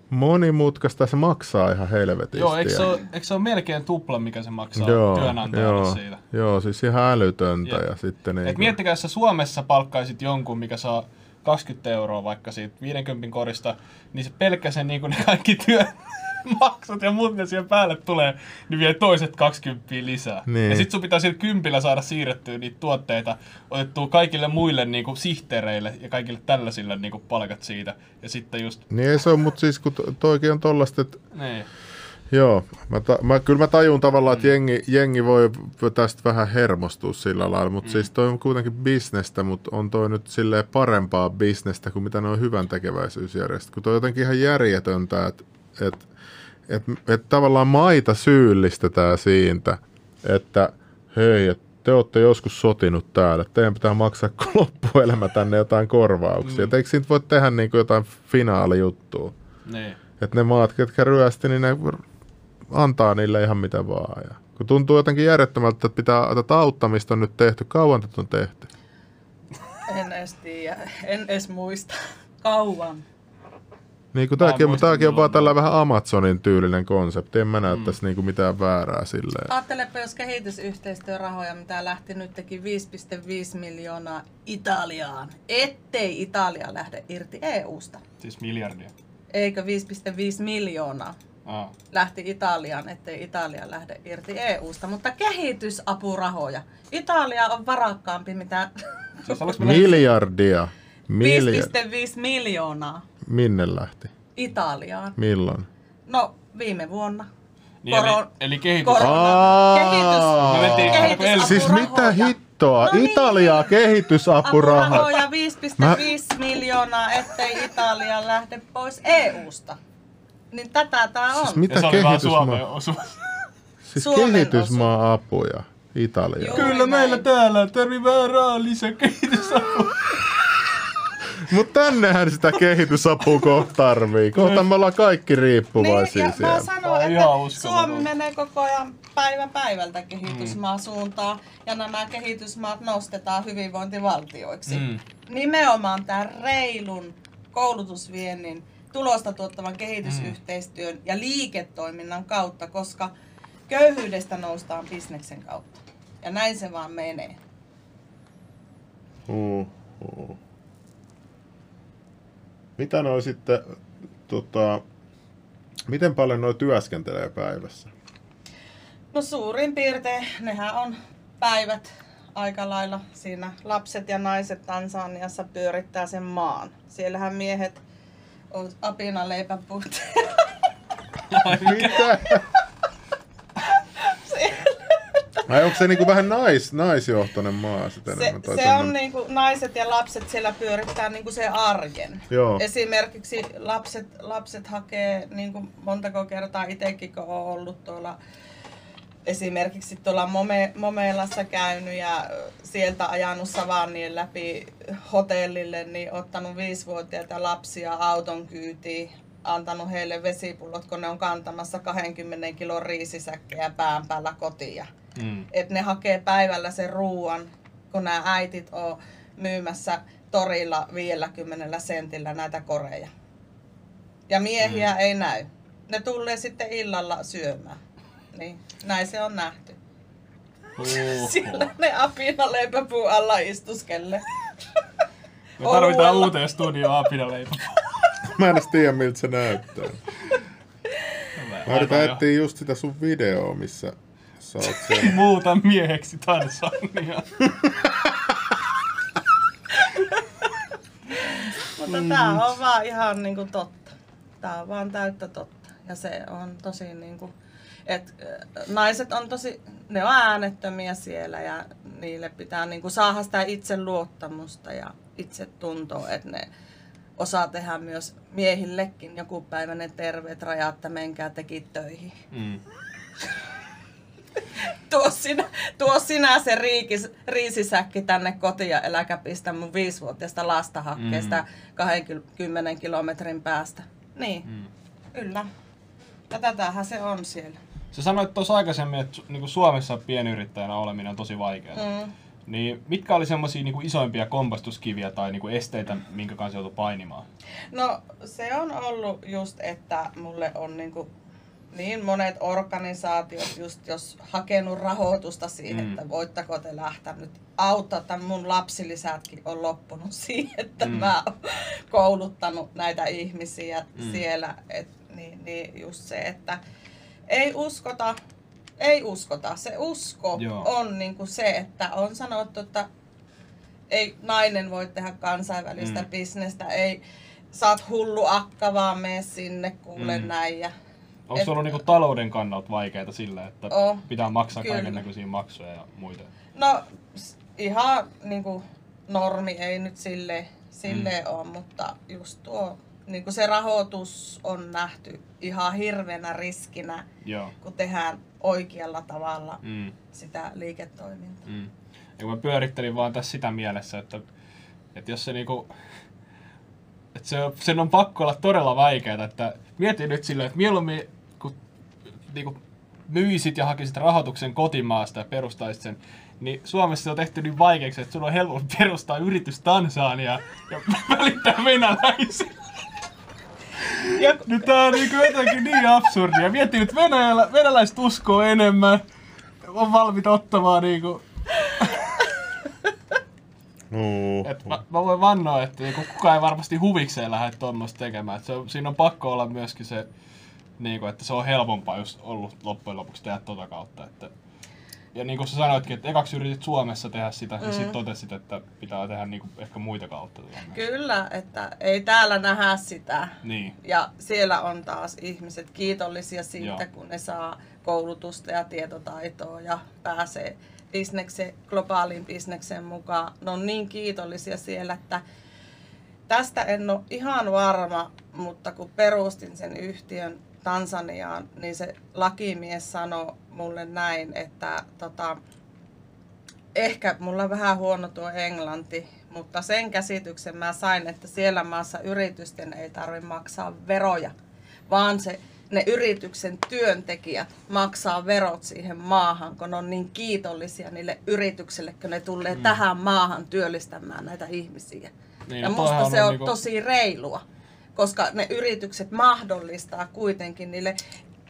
monimutkaista, se maksaa ihan helvetisti. Joo, eikö se ole, eikö se ole melkein tupla, mikä se maksaa joo, työnantajalle joo, siitä? Joo, siis ihan älytöntä. Ja sitten niin et kun... miettikää, jos sä Suomessa palkkaisit jonkun, mikä saa kaksikymmentä euroa vaikka siitä viidenkymmenen korista, niin se pelkkä sen niin ne kaikki työmaksut ja muut ne siihen päälle tulee, niin vie toiset kaksikymmentä lisää. Niin. Ja sit sun pitää sillä kympillä saada siirrettyä niitä tuotteita, otettua kaikille muille niin kuin sihteereille ja kaikille tällaisille niin kuin palkat siitä. Ja sitten just... Niin ei se on, mutta siis kun toikin on tollaista, että... Niin. Joo, mä ta- mä, kyllä mä tajun tavallaan, että mm. jengi, jengi voi tästä vähän hermostua sillä lailla, mutta mm. siis toi on kuitenkin bisnestä, mutta on toi nyt silleen parempaa bisnestä kuin mitä ne on hyvän tekeväisyysjärjestöt. Kun toi on jotenkin ihan järjetöntä, että et, et, et tavallaan maita syyllistetään siitä, että hei, et te olette joskus sotinut täällä, teidän pitää maksaa loppuelämä tänne jotain korvauksia. Mm. Et eikö siitä voi tehdä niin kuin jotain finaalijuttua? Nee. Että ne maat, ketkä ryösti, niin ne... antaa niille ihan mitä vaan. Ja kun tuntuu jotenkin järjettömältä, että pitää, tätä auttamista on nyt tehty. Kauan tätä on tehty? En edes tiedä. En edes muista. Kauan. Niin kuin tämäkin, muistan, tämäkin on vaan tällä vähän Amazonin tyylinen konsepti. En mä näe mm. tässä niinku mitään väärää silleen. Ajattelepa, jos kehitysyhteistyörahoja, mitä lähti nyt teki viisi pilkku viisi miljoonaa Italiaan. Ettei Italia lähde irti E U:sta. Siis miljardia. Eikö viisi pilkku viisi miljoonaa? Aa. Lähti Italiaan, ettei Italia lähde irti E U:sta, mutta kehitysapurahoja. Italia on varakkaampi mitä... Miljardia. Miljard... viisi pilkku viisi miljoonaa. Minne lähti? Italiaan. Milloin? No, viime vuonna. Niin, Koron... eli, eli kehitys... Korona... Kehitys... Kehitysapurahoja. Siis mitä hittoa? No Italiaa niin. kehitysapurahoja. Apurahoja viisi pilkku viisi Mä... miljoonaa, ettei Italia lähde pois E U:sta. Niin tätä tää on. Siis mitä kehitysmaa? Siis Suomen kehitysmaa osu. Apuja Italiaan. Kyllä näin. Meillä täällä tarvii vähän raallisen kehitysapua. Mut tännehän sitä kehitysapua kohta tarvii. Kohta me ollaan kaikki riippuvaisia niin, siellä. Niin, mä sanon, että Suomi menee koko ajan päivä päivältä kehitysmaa suuntaan. Ja nämä kehitysmaat nostetaan hyvinvointivaltioiksi. Mm. Nimenomaan tämän reilun koulutusviennin, tulosta tuottavan kehitysyhteistyön mm. ja liiketoiminnan kautta, koska köyhyydestä noustaan bisneksen kautta. Ja näin se vaan menee. Huh, huh. Mitä noi sitten, tota, miten paljon noi työskentelee päivässä? No suurin piirtein, nehän on päivät aika lailla siinä. Lapset ja naiset Tansaniassa pyörittää sen maan. Siellähän miehet on apina leipän puutteella. Mitä? Ai onko se niinku vähän nais, naisjohtoinen maa? Sitä se enemmän, tai se on niinku naiset ja lapset siellä pyörittää niinku sen arjen. Joo. Esimerkiksi lapset, lapset hakee niinku montako kertaa itsekin, kun on ollut tuolla esimerkiksi tuolla Mome, Momellassa käynyt ja sieltä ajanut savannien läpi hotellille, niin ottanut viisivuotiaita lapsia auton kyytiin, antanut heille vesipullot, kun ne on kantamassa kahdenkymmenen kilon riisisäkkejä pään päällä kotia. Mm. Että ne hakee päivällä sen ruuan, kun nämä äitit on myymässä torilla viidelläkymmenellä sentillä näitä koreja. Ja miehiä mm. ei näy. Ne tulee sitten illalla syömään. Niin, näin se on nähty. Oho. Sillä ne apina leipäpuun alla istuskelee. Me tarvitaan uuteen studioon apina leipäpuun. Mä en edes tiedä, miltä se näyttää. Mä yritän etsiä just sitä sun videoa, missä sä oot siellä. Muuta mieheksi Tansania. Mutta tää on vaan ihan niinku totta. Tää on vaan täyttä totta. Ja se on tosi niinku... Et naiset on tosi, ne on äänettömiä siellä ja niille pitää niinku saada sitä itseluottamusta ja itsetuntoa, että ne osaa tehdä myös miehillekin joku päivä ne terveet rajat, että menkää tekin töihin. Mm. Tuo sinä, tuo sinä se riikis, riisisäkki tänne kotiin ja äläkä pistä mun viisivuotiaista lasta hakkeesta mm. kaksikymmentä kilometrin päästä. Niin, mm. kyllä. Ja tätähän se on siellä. Sä sanoit tuossa aikaisemmin, että niinku Suomessa pienyrittäjänä oleminen on tosi vaikeaa. Mm. Niin mitkä oli semmosia niinku isoimpia kompastuskiviä tai niinku esteitä, minkä kanssa joutui painimaan? No se on ollut just, että mulle on niinku niin monet organisaatiot just jos hakenut rahoitusta siihen, mm. että voittako te lähteä nyt auttaa, että mun lapsilisätkin on loppunut siihen, että mm. mä oon kouluttanut näitä ihmisiä mm. siellä. Et, niin, niin just se, että ei uskota, ei uskota. Se usko Joo. on niinku se, että on sanottu, että ei nainen voi tehdä kansainvälistä mm. bisnestä, ei sä oot hullu akka, vaan mene sinne, kuule mm. näin. Ja, onko et, se ollut niinku talouden kannalta vaikeaa sillä, että oh, pitää maksaa kaikennäköisiä maksuja ja muita? No ihan niinku normi ei nyt sille sille mm. ole, mutta just tuo niinku se rahoitus on nähty ihan hirveänä riskinä, Joo. kun tehdään oikealla tavalla mm. sitä liiketoimintaa. Mm. Ja mä pyörittelin vaan tässä sitä mielessä, että, että jos se niinku... Että se, sen on pakko olla todella vaikeaa, että mietin nyt silleen, että mieluummin kun niinku, myisit ja hakisit rahoituksen kotimaasta ja perustaisit sen, niin Suomessa se on tehty niin vaikeaksi, että sulla on helpompi perustaa yritys Tansaniaan ja välittää venäläisille. Ja no, tää on niinku jotenkin niin absurdia. Mietin nyt, venäjällä, venäläiset uskoo enemmän, on valmiita ottamaan niinku... Et mä, mä voin vannoa, että kukaan ei varmasti huvikseen lähde tuommoista tekemään. Se, siinä on pakko olla myöskin se, niinku, että se on helpompaa, jos ollut loppujen lopuksi tehdä tota kautta. Että, ja niin kuin sä sanoitkin, että ekaksi yritit Suomessa tehdä sitä, mm. ja sitten totesit, että pitää tehdä niinku ehkä muita kautta. Kyllä, että ei täällä nähdä sitä. Niin. Ja siellä on taas ihmiset kiitollisia siitä, Joo. kun ne saa koulutusta ja tietotaitoa ja pääsee bisnekse, globaaliin bisnekseen mukaan. Ne on niin kiitollisia siellä, että tästä en ole ihan varma, mutta kun perustin sen yhtiön Tansaniaan, niin se lakimies sanoi mulle näin, että tota, ehkä mulla on vähän huono tuo englanti, mutta sen käsityksen mä sain, että siellä maassa yritysten ei tarvitse maksaa veroja, vaan se ne yrityksen työntekijät maksaa verot siihen maahan, kun on niin kiitollisia niille yrityksille, kun ne tulee mm. tähän maahan työllistämään näitä ihmisiä. Niin, ja musta se on niinku... tosi reilua, koska ne yritykset mahdollistaa kuitenkin niille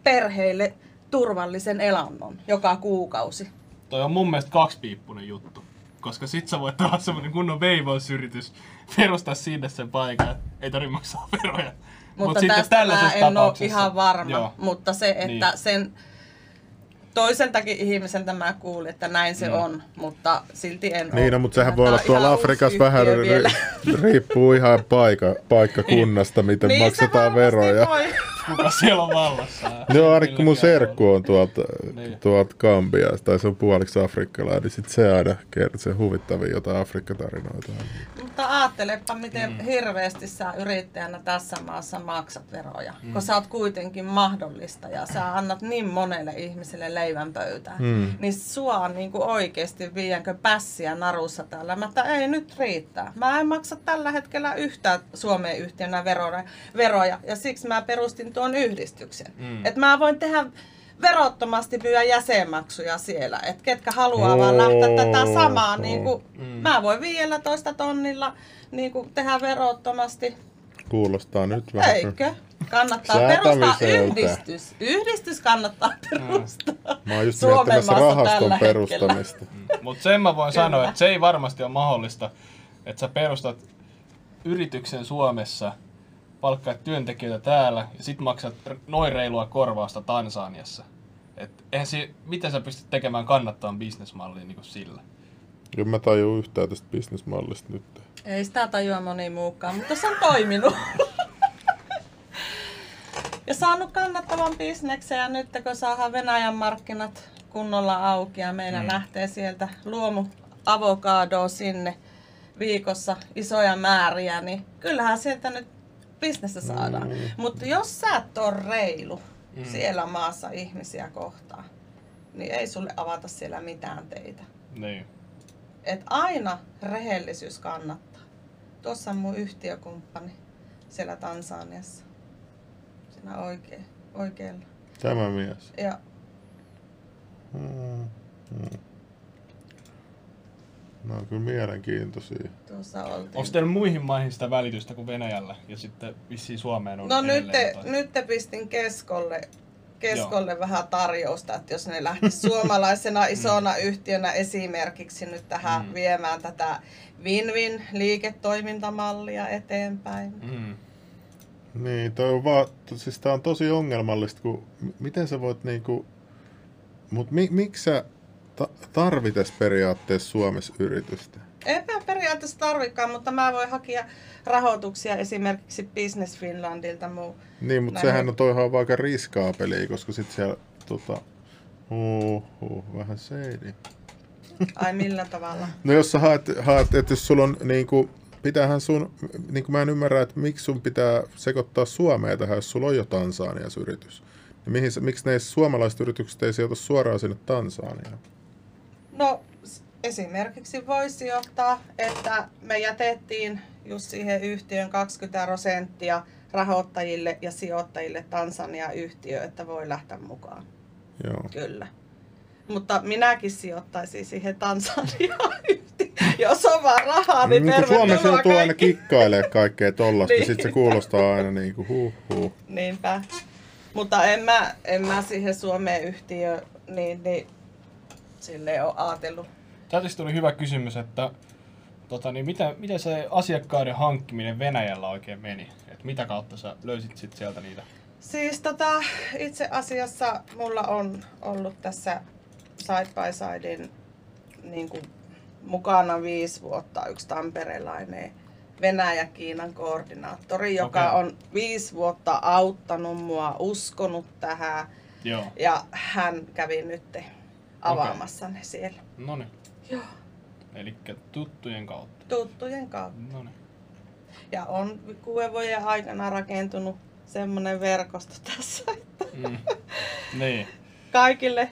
perheille turvallisen elannon joka kuukausi. Toi on mun mielestä kaksipiippunen juttu, koska sit sä voit olla semmonen kunnon veivausyritys, perustaa sinne sen paikan, ei tarvitse maksaa veroja. Mutta Mut tästä mä en ole ihan varma, Joo. mutta se, että niin. sen toiseltakin ihmiseltä mä kuulin, että näin se no. on, mutta silti en niin, ole. No, mutta sehän voi olla tuolla Afrikassa vähän ri- riippuu ihan paikka, paikkakunnasta, miten niin maksetaan veroja. Voi. Kuka siellä on vallassa? Joo, ainakin kun mun serkku on tuolta, niin. tuolta Kambiasta, tai se on puoliksi afrikkalainen, niin sit se aina kertoo, se huvittavia jotain Afrikka-tarinoita. Mutta ajattelepa, miten mm. hirveästi sä yrittäjänä tässä maassa maksat veroja, mm. kun sä oot kuitenkin mahdollista ja sä annat niin monelle ihmiselle leivän pöytään, mm. niin sua on niin kuin oikeasti viiänkö pässiä narussa täällä, mutta ei nyt riittää. Mä en maksa tällä hetkellä yhtään Suomeen yhtiönä veroja, veroja ja siksi mä perustin tuon yhdistyksen. Mm. Että mä voin tehdä verottomasti pyyä jäsenmaksuja siellä. Että ketkä haluaa vaan lähteä tätä samaa. Niin kuin, mm. mä voin viisitoista tonnilla niin kuin, tehdä verottomasti. Kuulostaa nyt vähän. Eikö? Kannattaa perustaa yhdistys. Yhdistys kannattaa perustaa. Mm. Mä oon just miettimässä rahaston perustamista. Mutta sen mä voin Kyllä. sanoa, että se ei varmasti ole mahdollista, että sä perustat yrityksen Suomessa, palkkaat työntekijöitä täällä ja sit maksat noin reilua korvausta Tansaniassa. Et eihän se, miten sä pystyt tekemään kannattavan bisnesmallia niin kuin sillä? Kyllä mä tajuun yhtään tästä bisnesmallista nyt. Ei sitä tajua moni muukaan, mutta se on toiminut. ja saanut kannattavan bisneksen ja nyt kun saadaan Venäjän markkinat kunnolla auki ja meillä mm. lähtee sieltä luomu avokadoa sinne. viikossa isoja määriä, niin kyllähän sieltä nyt bisnestä saadaan. Mm. Mutta jos sä et ole reilu mm. siellä maassa ihmisiä kohtaan, niin ei sulle avata siellä mitään teitä. Niin. Et aina rehellisyys kannattaa. Tuossa on mun yhtiökumppani siellä Tansaniassa. Siinä oikee, oikealla. Tämä mies? Ja. Hmm. Hmm. No on kyllä mielenkiintoisia. Onko teillä muihin maihin sitä välitystä kuin Venäjällä ja sitten vissiin Suomeen on? No nyt, te, nyt te pistin keskolle, keskolle Joo. vähän tarjousta, että jos ne lähtis suomalaisena isona yhtiönä esimerkiksi nyt tähän mm. viemään tätä win-win liiketoimintamallia eteenpäin. Mm. Niin, toi on vaan, siis tää on tosi ongelmallista, kun miten sä voit niinku, mut mi, miksi sä ta, tarvites periaatteessa Suomessa yritystä? Eipä periaatteessa tarvikaan, mutta mä voin hakea rahoituksia esimerkiksi Business Finlandilta. Muu niin, mutta näin. Sehän on toihan vaan aika riskaa peliä, koska sit siellä tota, uh, uh, vähän seidi. Ai millä tavalla? No jos sä haet, haet että jos sulla on niinku, pitäähän sun, niin kuin mä en ymmärrä, että miksi sun pitää sekoittaa Suomea tähän, jos sulla on jo Tansanias yritys. Ja mihin, miksi ne suomalaiset yritykset ei sijoita suoraan sinne Tansaniaan? No esimerkiksi voisi sijoittaa, että me jätettiin just siihen yhtiön kaksikymmentä prosenttia rahoittajille ja sijoittajille Tansania-yhtiö, että voi lähteä mukaan. Joo. Kyllä. Mutta minäkin sijoittaisin siihen Tansaniaan yhtiöön. Jos on vaan rahaa, niin, niin tervetuloa kaikki. Suomessa joutuu aina kikkailemaan kaikkea tollasta, niin. Sitten se kuulostaa aina niin kuin huh huh. Niinpä. Mutta en mä, en mä siihen Suomeen yhtiöön, niin, niin silleen ole ajatellut. Täältä tuli hyvä kysymys, että tota, niin mitä, mitä se asiakkaiden hankkiminen Venäjällä oikein meni? Et mitä kautta sä löysit sit sieltä niitä? Siis tota, itse asiassa mulla on ollut tässä Side by Sidein niin kuin mukana viisi vuotta yksi tamperelainen Venäjä-Kiinan koordinaattori, joka okay. on viisi vuotta auttanut mua, uskonut tähän. Joo. Ja hän kävi nyt avaamassa okay. ne siellä. No niin. Joo. Elikkä tuttujen kautta. Tuttujen kautta. No niin. Ja on kuuden vuoden aikana rakentunut semmoinen verkosto tässä, että mm. niin. kaikille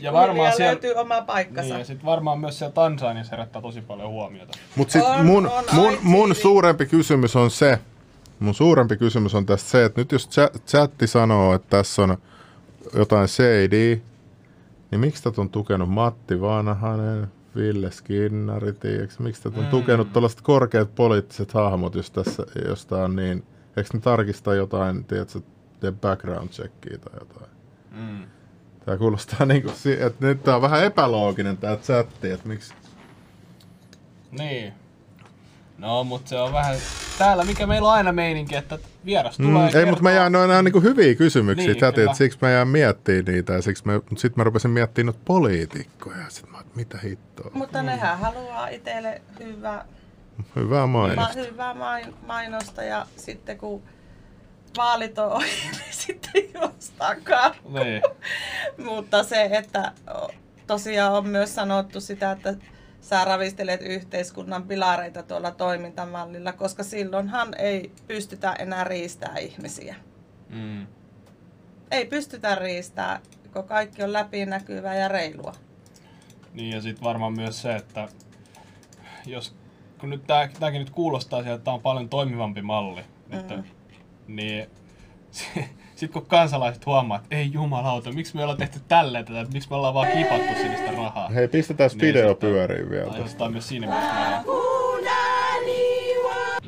ja varmaan siellä löytyy oma paikkansa. Niin, ja sitten varmaan myös siellä Tansaniassa herättää tosi paljon huomiota. Mut sit on, mun, on mun, mun suurempi kysymys on se, mun suurempi kysymys on tästä se, että nyt jos chatti sanoo, että tässä on jotain seidi, niin miksi tätä on tukenut Matti Vanhanen, Ville Skinnari, tiiäks? Miksi tätä on mm. tukenut tällaiset korkeat poliittiset hahmot, jos tässä jos tää on niin, eikö ne tarkista jotain, tiedätkö, tee background checkia tai jotain? Mm. Tää kuulostaa niinku, että nyt tää on vähän epälooginen tää chatti, että miksi? Niin. No mut se on vähän täällä, mikä meillä on aina meininki, että vieras tulee mm, ei kertaa. Mut mä jään, no, nää on niinku hyviä kysymyksiä niin, täti, että siksi mä jään miettimään niitä ja siksi mä, mut sit mä rupesin miettimään noita poliitikkoja ja sit mä oon, mitä hittoa. Mutta mm. nehän haluaa itelle hyvää. Hyvää mainosta. Hyvää main, mainosta ja sitten kun vaalit on ohi, niin sitten juostaan karkuun. Niin. Mutta se, että tosiaan on myös sanottu sitä, että sä ravistelet yhteiskunnan pilareita tuolla toimintamallilla, koska silloinhan ei pystytä enää riistämään ihmisiä. Mm. Ei pystytä riistämään, kun kaikki on läpinäkyvää ja reilua. Niin ja sitten varmaan myös se, että jos, kun nyt tää, tääkin nyt kuulostaa sieltä, että tää on paljon toimivampi malli. Että mm. Niin, sit kun kansalaiset huomaa, että ei jumalauta, miksi me ollaan tehty tälleen tätä, miksi me ollaan vaan kipattu sinistä rahaa. Hei, pistetään niin video pyöriin vielä. Aiheuttaa myös siinä mielessä.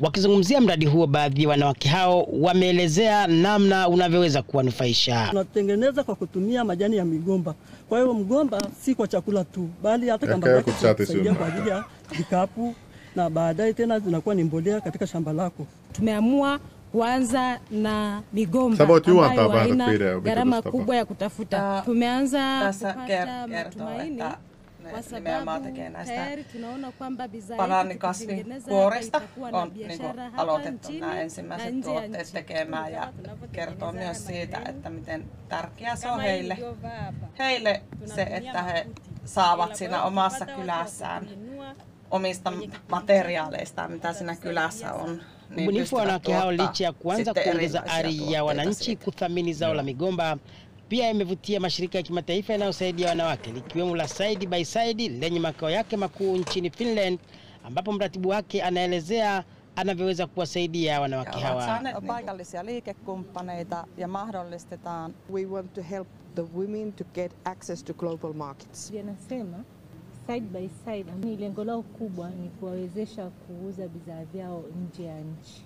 Wakizungumzia mradi huo, baadhi ya wanawake hao wameelezea namna unavyoweza kuwanufaisha. Tunatengeneza kwa kutumia majani ya migomba. Kwa hiyo mgomba si kwa chakula tu, bali hata kama yake kusaidia kwa ajili ya vikapu na baadaye tena zinakuwa ni mbolea katika shamba lako. Tumeamua kuanza na migomba ambayo haina gharama kubwa ya kutafuta. Tumeanza tässä kertoa, että nimenomaan tekee näistä bananikasvikuoresta on niin kuin aloitettu nämä ensimmäiset tuotteet tekemään ja kertoo myös siitä, että miten tärkeää se on heille, heille se, että he saavat siinä omassa kylässään omista materiaaleista, mitä siinä kylässä on. Niin ubunifu wanaotoa licha ya kuanza kuongeza ari ya wananchi kuthamini zao la migomba pia imevutia mashirika ya kimataifa yanayosaidia wanawake likiwemo la Side by Side lenye makao yake makuu nchini Finland, ambapo mratibu wake anaelezea anavyoweza kuwasaidia wanawake hawa. Paikallisia liikekumppaneita ja mahdollistetaan. We want to help the women to get access to global markets. Yanasema Side by Side ni lengo lao kubwa ni kuwawezesha kuuza bidhaa vyao nje ya nchi.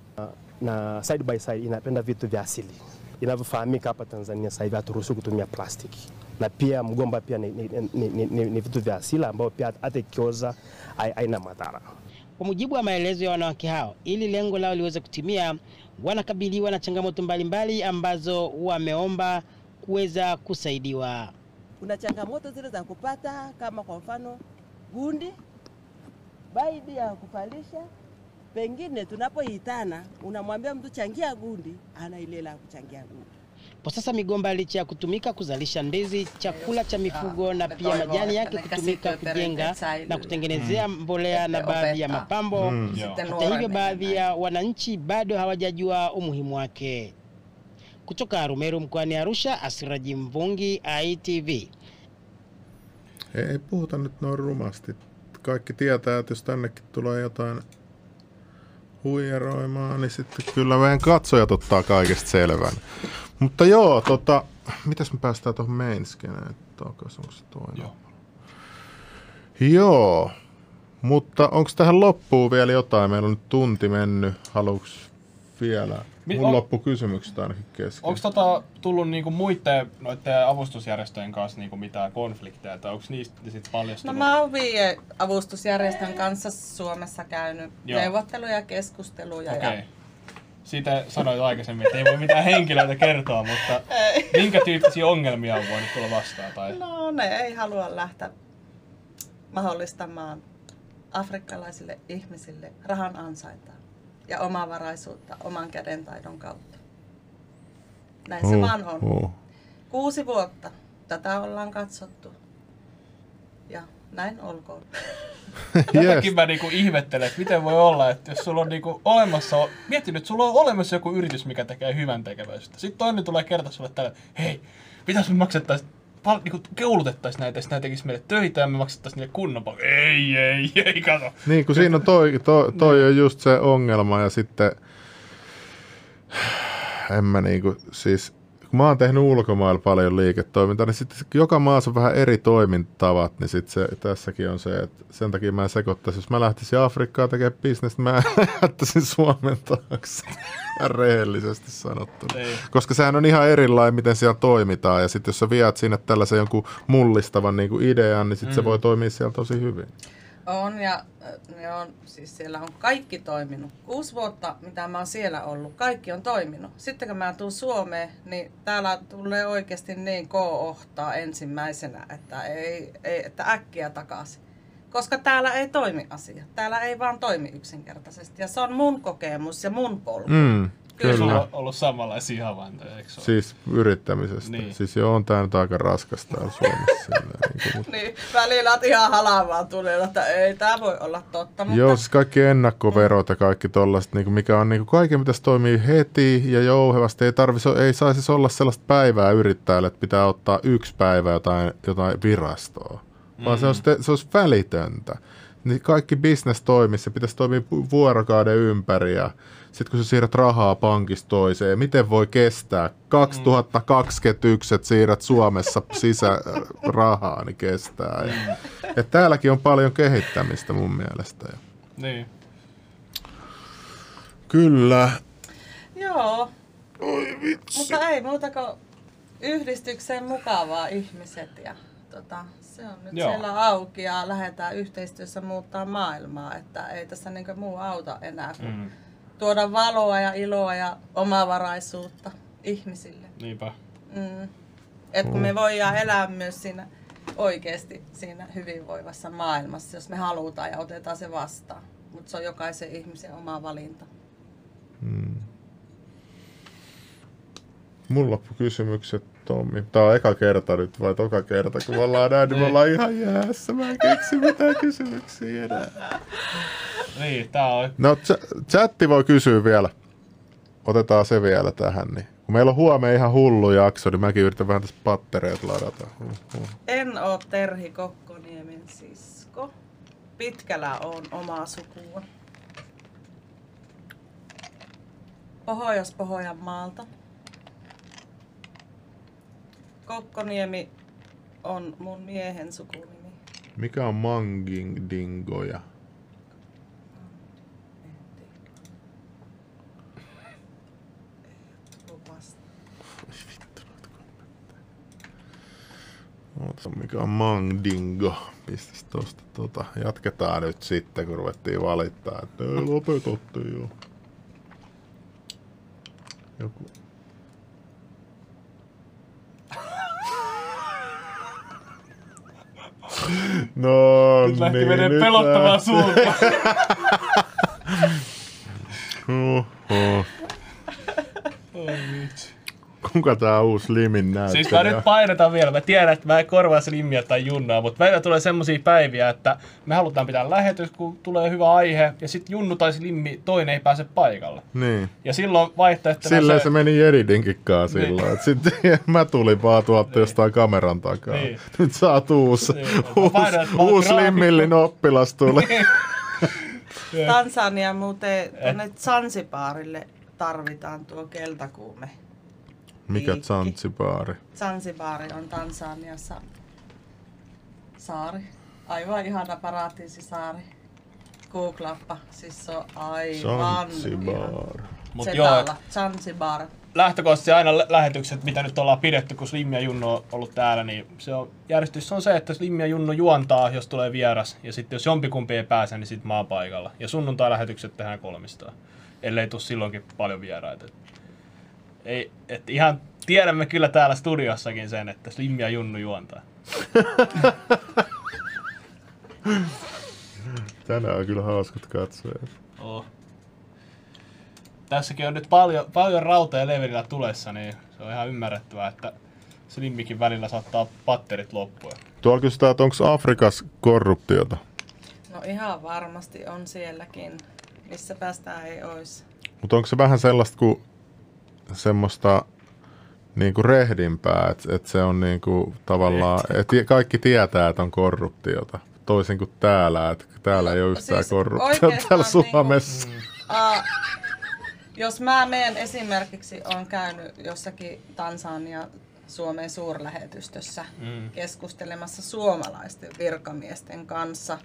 Na Side by Side inapenda vitu vya asili. Inavyofahamika hapa Tanzania sasa hivi haturuhusu kutumia plastiki. Na pia mgomba pia ni, ni, ni, ni, ni, ni vitu vya asili ambao pia hata ikioza haina madhara. Kwa mujibu wa maelezo ya wanawake hao, ili lengo lao liweze kutimia, wanakabiliwa na changamoto mbalimbali ambazo wameomba kuweza kusaidiwa. Kuna changamoto zile za kupata kama kwa mfano gundi, baidi ya kupalisha. Pengine tunapoitana unamwambia mtu changia gundi, anailela kuchangia gundi. Kwa sasa migomba licha ya kutumika kuzalisha ndizi, chakula cha mifugo na pia majani yake kutumika kujenga na kutengenezea mbolea na baadhi ya mapambo. Hata hivyo baadhi ya wananchi bado hawajajua umuhimu wake. Kutoka Rumeru mkoani Arusha, Asiraji Mvungi, I T V. Ei puhuta nyt noin rumasti. Kaikki tietää, että jos tännekin tulee jotain huijaroimaan, niin sitten kyllä meidän katsojat ottaa kaikesta selvän. Mutta joo, tota, mitäs me päästään tuohon mainskeneen? Onko se toinen? Joo. Joo, mutta onko tähän loppuun vielä jotain? Meillä on nyt tunti mennyt. Haluatko vielä? Mun on, loppukysymyksestä ainakin kesken. Onko tota tullut niinku muiden noiden avustusjärjestöjen kanssa niinku mitään konflikteja, tai onko niistä sitten paljastunut? No mä oon viiden avustusjärjestön kanssa Suomessa käynyt Joo. neuvotteluja ja keskusteluja. Okay. Ja... Siitä sanoit aikaisemmin, että ei voi mitään henkilöitä kertoa, mutta minkä tyyppisiä ongelmia on voinut tulla vastaan? Tai... No ne ei halua lähteä mahdollistamaan afrikkalaisille ihmisille rahan ansaintaa ja omavaraisuutta oman kädentaidon kautta. Näin se vaan on. Oh. Kuusi vuotta tätä ollaan katsottu. Ja näin olkoon. Tätäkin yes. Mä niinku ihmettelen, että miten voi olla, että jos sulla on niinku olemassa, mietin nyt, sulla on olemassa joku yritys, mikä tekee hyvän tekeväisyyttä. Sitten toinen tulee kertoa sulle tällä, hei, mitäs me maksettaisiin, niinku keulutettaisiin näitä, ja näitä tekisi meille töitä, ja me maksettaisiin niille kunnon paljon. Ei, ei, ei, kato. Niin kuin siinä on toi, toi, toi on just se ongelma, ja sitten, en mä niinku, siis... Kun mä oon tehnyt ulkomailla paljon liiketoimintaa, niin sitten joka maassa on vähän eri toimintatavat, niin sitten se, tässäkin on se, että sen takia mä en sekoittaisi. Jos mä lähtisin Afrikkaan tekemään bisnestä, mä jättäisin Suomen taakse, rehellisesti sanottuna. Ei. Koska sehän on ihan erilainen, miten siellä toimitaan, ja sitten jos sä viet sinne tällaisen jonkun mullistavan niin kuin idean, niin sitten mm. se voi toimia siellä tosi hyvin. On, ja ne on, siis siellä on kaikki toiminut. Kuusi vuotta, mitä mä oon siellä ollut, kaikki on toiminut. Sitten kun mä tuun Suomeen, niin täällä tulee oikeasti niin koohtaa ensimmäisenä, että, ei, ei, että äkkiä takaisin. Koska täällä ei toimi asia. Täällä ei vaan toimi yksinkertaisesti. Ja se on mun kokemus ja mun polku. Mm, kyllä. Sulla on ollut samanlaisia havaintoja, eikö ole? Siis yrittämisestä. Niin. Siis joo, on tää nyt aika raskas täällä Suomessa. Niin, mutta... niin, välillä oot ihan halavaa tulella, että ei tää voi olla totta. Mutta... Joo, siis kaikki ennakkoverot ja kaikki tollaset, niin mikä on niin kaiken pitäisi toimii heti ja jouhevasti. Ei, ei saisi olla sellaista päivää yrittäjälle, että pitää ottaa yksi päivä jotain, jotain virastoa. Vaan se olisi, se olisi välitöntä. Niin kaikki business toimisi, se pitäisi toimia vuorokauden ympäri ja sitten kun sä siirrät rahaa pankista toiseen, miten voi kestää? kaksituhattakaksikymmentäyksi, että siirrät Suomessa sisärahaa, niin kestää. Ja, ja täälläkin on paljon kehittämistä mun mielestä. Niin. Kyllä. Joo. Oi vitsi. Mutta ei muuta kuin yhdistykseen mukavaa ihmiset ja... Tota, se on nyt Joo. siellä auki ja lähdetään yhteistyössä muuttaa maailmaa, että ei tässä niinku muu auta enää kuin mm. tuoda valoa ja iloa ja omavaraisuutta ihmisille. Niinpä. Mm. Et kun me voidaan elää myös siinä oikeasti siinä hyvinvoivassa maailmassa, jos me halutaan ja otetaan se vastaan. Mutta se on jokaisen ihmisen oma valinta. Mm. Mun loppukysymykset Tommi. Tää on eka kerta nyt vai toka kerta, kun me ollaan näin, niin me ollaan ihan jäässä. Mä en keksi mitään kysymyksiä enää. Niin, tää on. No ch- chatti voi kysyä vielä. Otetaan se vielä tähän. Niin. Kun meillä on huomenna ihan hullu jakso, niin mäkin yritän vähän tässä pattereet ladata. Uh-huh. En oo Terhi Kokkoniemen sisko. Pitkällä on omaa sukua. Pohjois-Pohjanmaalta. Kokkoniemi on mun miehen sukunimi. Mikä on mangindingoja? Mikä on mangdingo? Pistäs tosta tota. Jatketaan nyt sitten, kun ruvettiin valittaa, että ei lopetatte joo. Joku. No nyt lähti niin, menee pelottavaan suuntaan. Oho. Kuka tää uusi limin näyttelijä? Siis mä nyt painetan vielä. Mä tiedän, että mä en korvaa Slimmiä tai Junnaa, mutta meillä tulee semmosia päiviä, että me halutaan pitää lähetys, kun tulee hyvä aihe, ja sit Junnu tai Slimmi, toinen ei pääse paikalle. Niin. Ja silloin vaihtoehtona se... Silleen se meni Eridinkin kanssa niin. Silloin. Sitten mä tulin vaan tuolta niin. Jostain kameran takaa. Niin. Nyt saat uusi, niin. uusi, painan, uusi Slimmillin oppilas tuli. Niin. Tansania muuten tuonne Zanzibarille tarvitaan tuo keltakuume. Mikä Zanzibari? Zanzibari on Tansaniassa saari. Aivan ihana paratiisisaari. Googlaappa. Siis se on aivan Zanzibar. Mut joo, Zanzibar. Lähtökohtaisesti aina lähetykset, mitä nyt ollaan pidetty, kun Slimmi ja Junno on ollut täällä, niin se on, järjestys on se, että Slimmi ja Junno juontaa, jos tulee vieras. Ja sitten jos jompikumpi ei pääse, niin sitten maapaikalla. Ja sunnuntai-lähetykset tehdään kolmistaan. Ellei tule silloinkin paljon vieraita. Ei, et ihan tiedämme kyllä täällä studiossakin sen, että Slim ja Junnu juontaa. Tänään on kyllä hauskat katsojat. Oh. Tässäkin on nyt paljon, paljon rauta ja levelillä tulessa, niin se on ihan ymmärrettävää, että Slimmikin välillä saattaa patterit loppua. Tuolla kysytään, että onko Afrikassa korruptiota? No ihan varmasti on sielläkin, missä päästään ei olisi. Mutta onko se vähän sellaista kuin... semmoista niinku rehdimpää, että et se on niinku tavallaan, että kaikki tietää, että on korruptiota. Toisin kuin täällä, että täällä ei ole yhtään siis korruptiota täällä Suomessa. Niinku, uh, jos mä meen esimerkiksi, on käynyt jossakin Tansania Suomen suurlähetystössä mm. keskustelemassa suomalaisten virkamiesten kanssa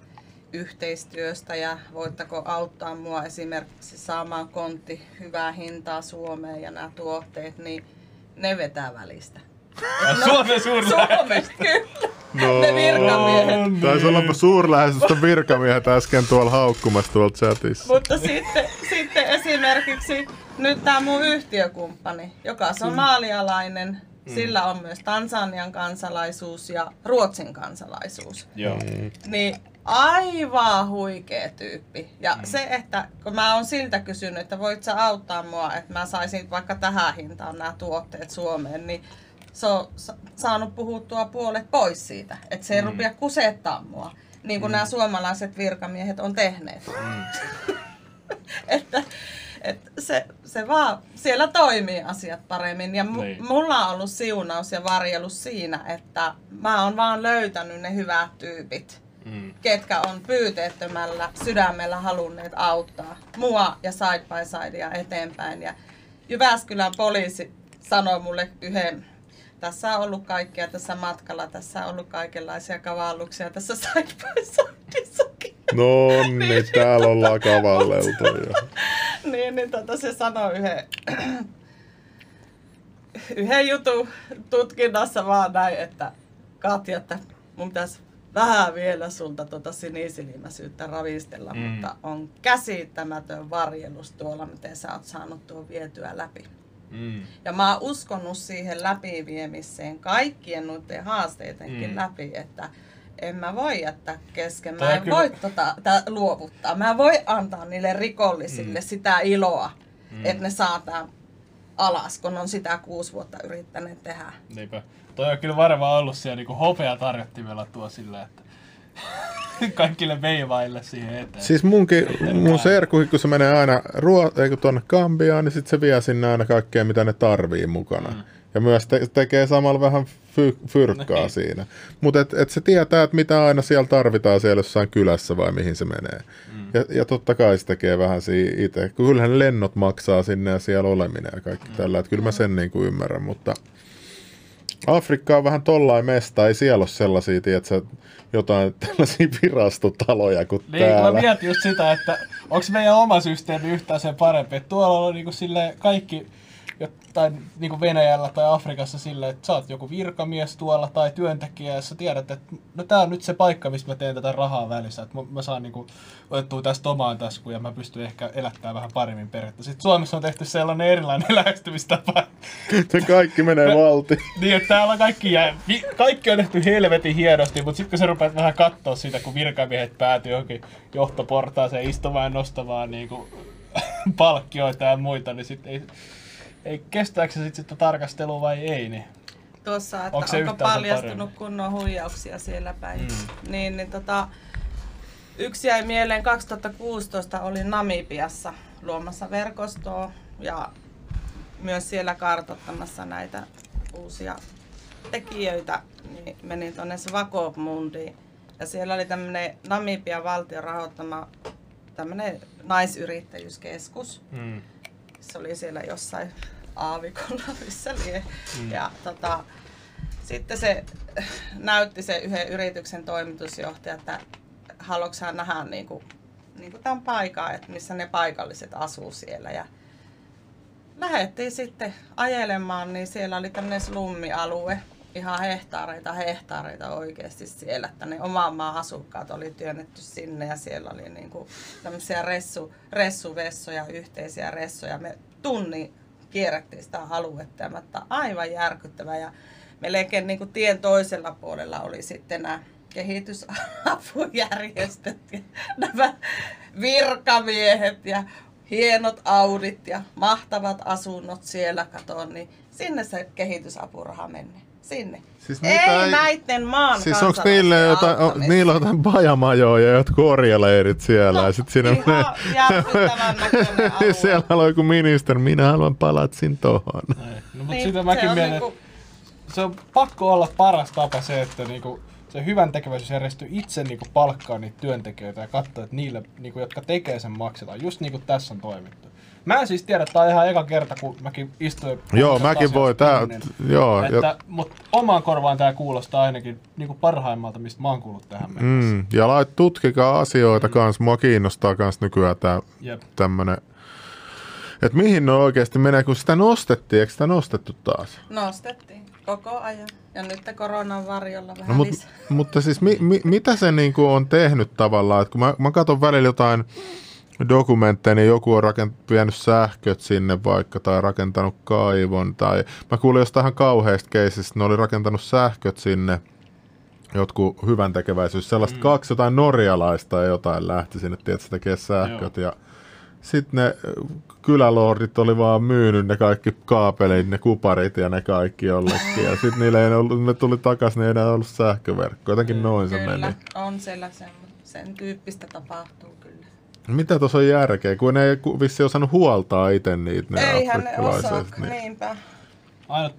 yhteistyöstä ja voitteko auttaa mua esimerkiksi saamaan kontti hyvää hintaa Suomeen ja nämä tuotteet, niin ne vetää välistä. No, Suomen suurlähetystö. Kyllä. No, ne virkamiehet. Taisi olla suurlähetystön virkamiehet äsken tuolla haukkumassa tuolla chatissa. Mutta sitten, sitten esimerkiksi nyt tämä mun yhtiökumppani, joka on maalialainen. Sillä on myös Tansanian kansalaisuus ja Ruotsin kansalaisuus. Joo. Niin aivan huikea tyyppi. Ja mm. se, että kun mä oon siltä kysynyt, että voit sä auttaa mua, että mä saisin vaikka tähän hintaan nämä tuotteet Suomeen, niin se on saanut puhuttua puolet pois siitä. Että se ei mm. rupea kusettaa mua, niin kuin mm. nämä suomalaiset virkamiehet on tehneet. Mm. että... Et se, se vaan, siellä toimii asiat paremmin ja mu, niin. mulla on ollut siunaus ja varjelus siinä, että mä oon vaan löytänyt ne hyvät tyypit, mm. ketkä on pyyteettömällä sydämellä halunneet auttaa mua ja Side by Sidea eteenpäin. Ja Jyväskylän poliisi sanoi mulle yhden, tässä on ollut kaikkia tässä matkalla, tässä on ollut kaikenlaisia kavalluksia tässä Side by Sidessakin. No niin, täällä ollaan kavalleltu jo. Niin, niin tota, se sanoi yhden, yhden jutun tutkinnassa vaan näin, että Katja, että mun pitäisi vähän vielä sulta tota sinisilmäisyyttä ravistella, mm. mutta on käsittämätön varjelus tuolla, miten sä oot saanut tuon vietyä läpi. Mm. Ja mä oon uskonut siihen läpiviemiseen kaikkien noiden haasteidenkin mm. läpi, että en mä voi jättää kesken, mä en voi tota, tää, luovuttaa. Mä voi antaa niille rikollisille mm. sitä iloa, mm. että ne saa tämän alas, kun on sitä kuusi vuotta yrittänyt tehdä. Niinpä. Toi on kyllä varmaan ollut siellä niin kuin hopeatarjottimella tuo sillä, että kaikille veivaille siihen eteen. Siis munkin, mun serkukin, kun se menee aina ruo- tuonne Kambiaan, niin sit se vie sinne aina kaikkea, mitä ne tarvii mukana. Mm. Ja myös te- tekee samalla vähän fy- fyrkkaa no, siinä. Mutta et, et se tietää, että mitä aina siellä tarvitaan siellä jossain kylässä vai mihin se menee. Mm. Ja, ja totta kai se tekee vähän siinä itse. Kyllähän ne lennot maksaa sinne ja siellä oleminen ja kaikki mm. tällä. Et kyllä mä sen niin kuin ymmärrän, mutta Afrikka on vähän tollain mesta, ei siellä ole sellaisia, tietsä, jotain tällaisia virastotaloja kuin niin, täällä. Mä mietin just sitä, että onko meidän oma systeemi yhtään sen parempi, että tuolla on niinku sille kaikki jotain niinku Venäjällä tai Afrikassa silleen, että sä oot joku virkamies tuolla tai työntekijä ja sä tiedät, että no tää on nyt se paikka, missä mä teen tätä rahaa välissä, että mä, mä saan niinku otettua tästä omaan taskuun ja mä pystyn ehkä elättämään vähän paremmin perhettä. Sitten Suomessa on tehty sellainen erilainen lähestymistapa. Se kaikki menee valti. Niin, että täällä kaikki, jää, kaikki on tehty helvetin hienosti, mutta sitten kun sä rupeat vähän katsoa sitä, kun virkamiehet päätyy johonkin johtoportaaseen istumaan ja nostamaan niinku palkkioita ja muita, niin sitten ei... Ei, kestääkö se sitten sitä tarkastelua vai ei? Niin. Tuossa, että onko, onko paljastunut kunnon huijauksia siellä päin. Mm. Niin, niin tota, yksi jäi mieleen, kaksituhattakuusitoista oli Namibiassa luomassa verkostoa ja myös siellä kartoittamassa näitä uusia tekijöitä. Niin menin tuonne Swakopmundiin ja siellä oli tämmöinen Namibian valtion rahoittama tämmöinen naisyrittäjyyskeskus. Mm. Se oli siellä jossain aavikolla, missä lie. Mm. Ja tota, sitten se näytti se yhden yrityksen toimitusjohtaja, että haluatko hän nähdä niinku, niinku tämän paikan, että missä ne paikalliset asuu siellä. Ja lähdettiin sitten ajelemaan, niin siellä oli tämmöinen slummialue, ihan hehtaareita, hehtaareita oikeasti siellä. Että ne oman maan asukkaat oli työnnetty sinne ja siellä oli niinku tämmöisiä ressu, ressuvessoja, yhteisiä ressoja. Me tunnin kierrettiin sitä aluetta ja aivan järkyttävää. Ja melkein niinku tien toisella puolella oli sitten nämä kehitysapujärjestöt ja nämä virkamiehet ja hienot audit ja mahtavat asunnot siellä katoon, niin sinne se kehitysapuraha meni. Sinne. Siis ei, ei näiden maan siis kansalaisten auttamista. Niillä on jotain bajamajoja ja jotkut orjaleirit siellä. No, ja sit siinä ihan järkyttävän näköinen alue. Siellä on joku ministeri, minä haluan palatsin tohon. No, mutta niin, sitä mäkin menen, niinku... se on pakko olla paras tapa se, että niinku, se hyvän tekeväisyysjärjestö itse niinku, palkkaa niitä työntekijöitä ja katsoo, että niille, niinku, jotka tekee sen, maksetaan. Just niin kuin tässä on toimittu. Mä en siis tiedä, että tää on ihan eka kerta, kun mäkin istuin... Joo, mäkin voi tää... Ennen, joo, että, ja... Mutta omaan korvaan tää kuulostaa ainakin niin kuin parhaimmalta, mistä mä oon kuullut tähän mennessä. Mm, ja lait, tutkikaa asioita mm. kanssa. Mua kiinnostaa kans nykyään tää yep. tämmönen... Että mihin ne oikeesti menee, kun sitä nostettiin. Eikö sitä nostettu taas? Nostettiin. Koko ajan. Ja nyt koronan varjolla vähän no, mut, lisää. Mutta siis mi, mi, mitä se niinku on tehnyt tavallaan? Et kun mä, mä katson välillä jotain... dokumentteja, niin joku on rakent- vienyt sähköt sinne vaikka tai rakentanut kaivon. Tai... Mä kuulin jostain ihan kauheista keisistä, ne oli rakentanut sähköt sinne, jotkut hyvän tekeväisyys, sellaista mm. kaksi jotain norjalaista ja jotain lähti sinne, tietysti tekee sähköt. Joo. Ja sitten ne kylälordit oli vaan myynyt ne kaikki kaapelit, ne kuparit ja ne kaikki jollekin. Ja sitten niille ei ollut, ne tuli takaisin, ne ei enää ollut sähköverkko. Jotenkin noin kyllä, se meni. On siellä sen, sen tyyppistä tapahtuu kyllä. Mitä tuossa on järkeä, kun ne ei vissi osannut huoltaa itse niitä ne afrikkalaiset. Eihän ne osaa, niinpä. Ainoa,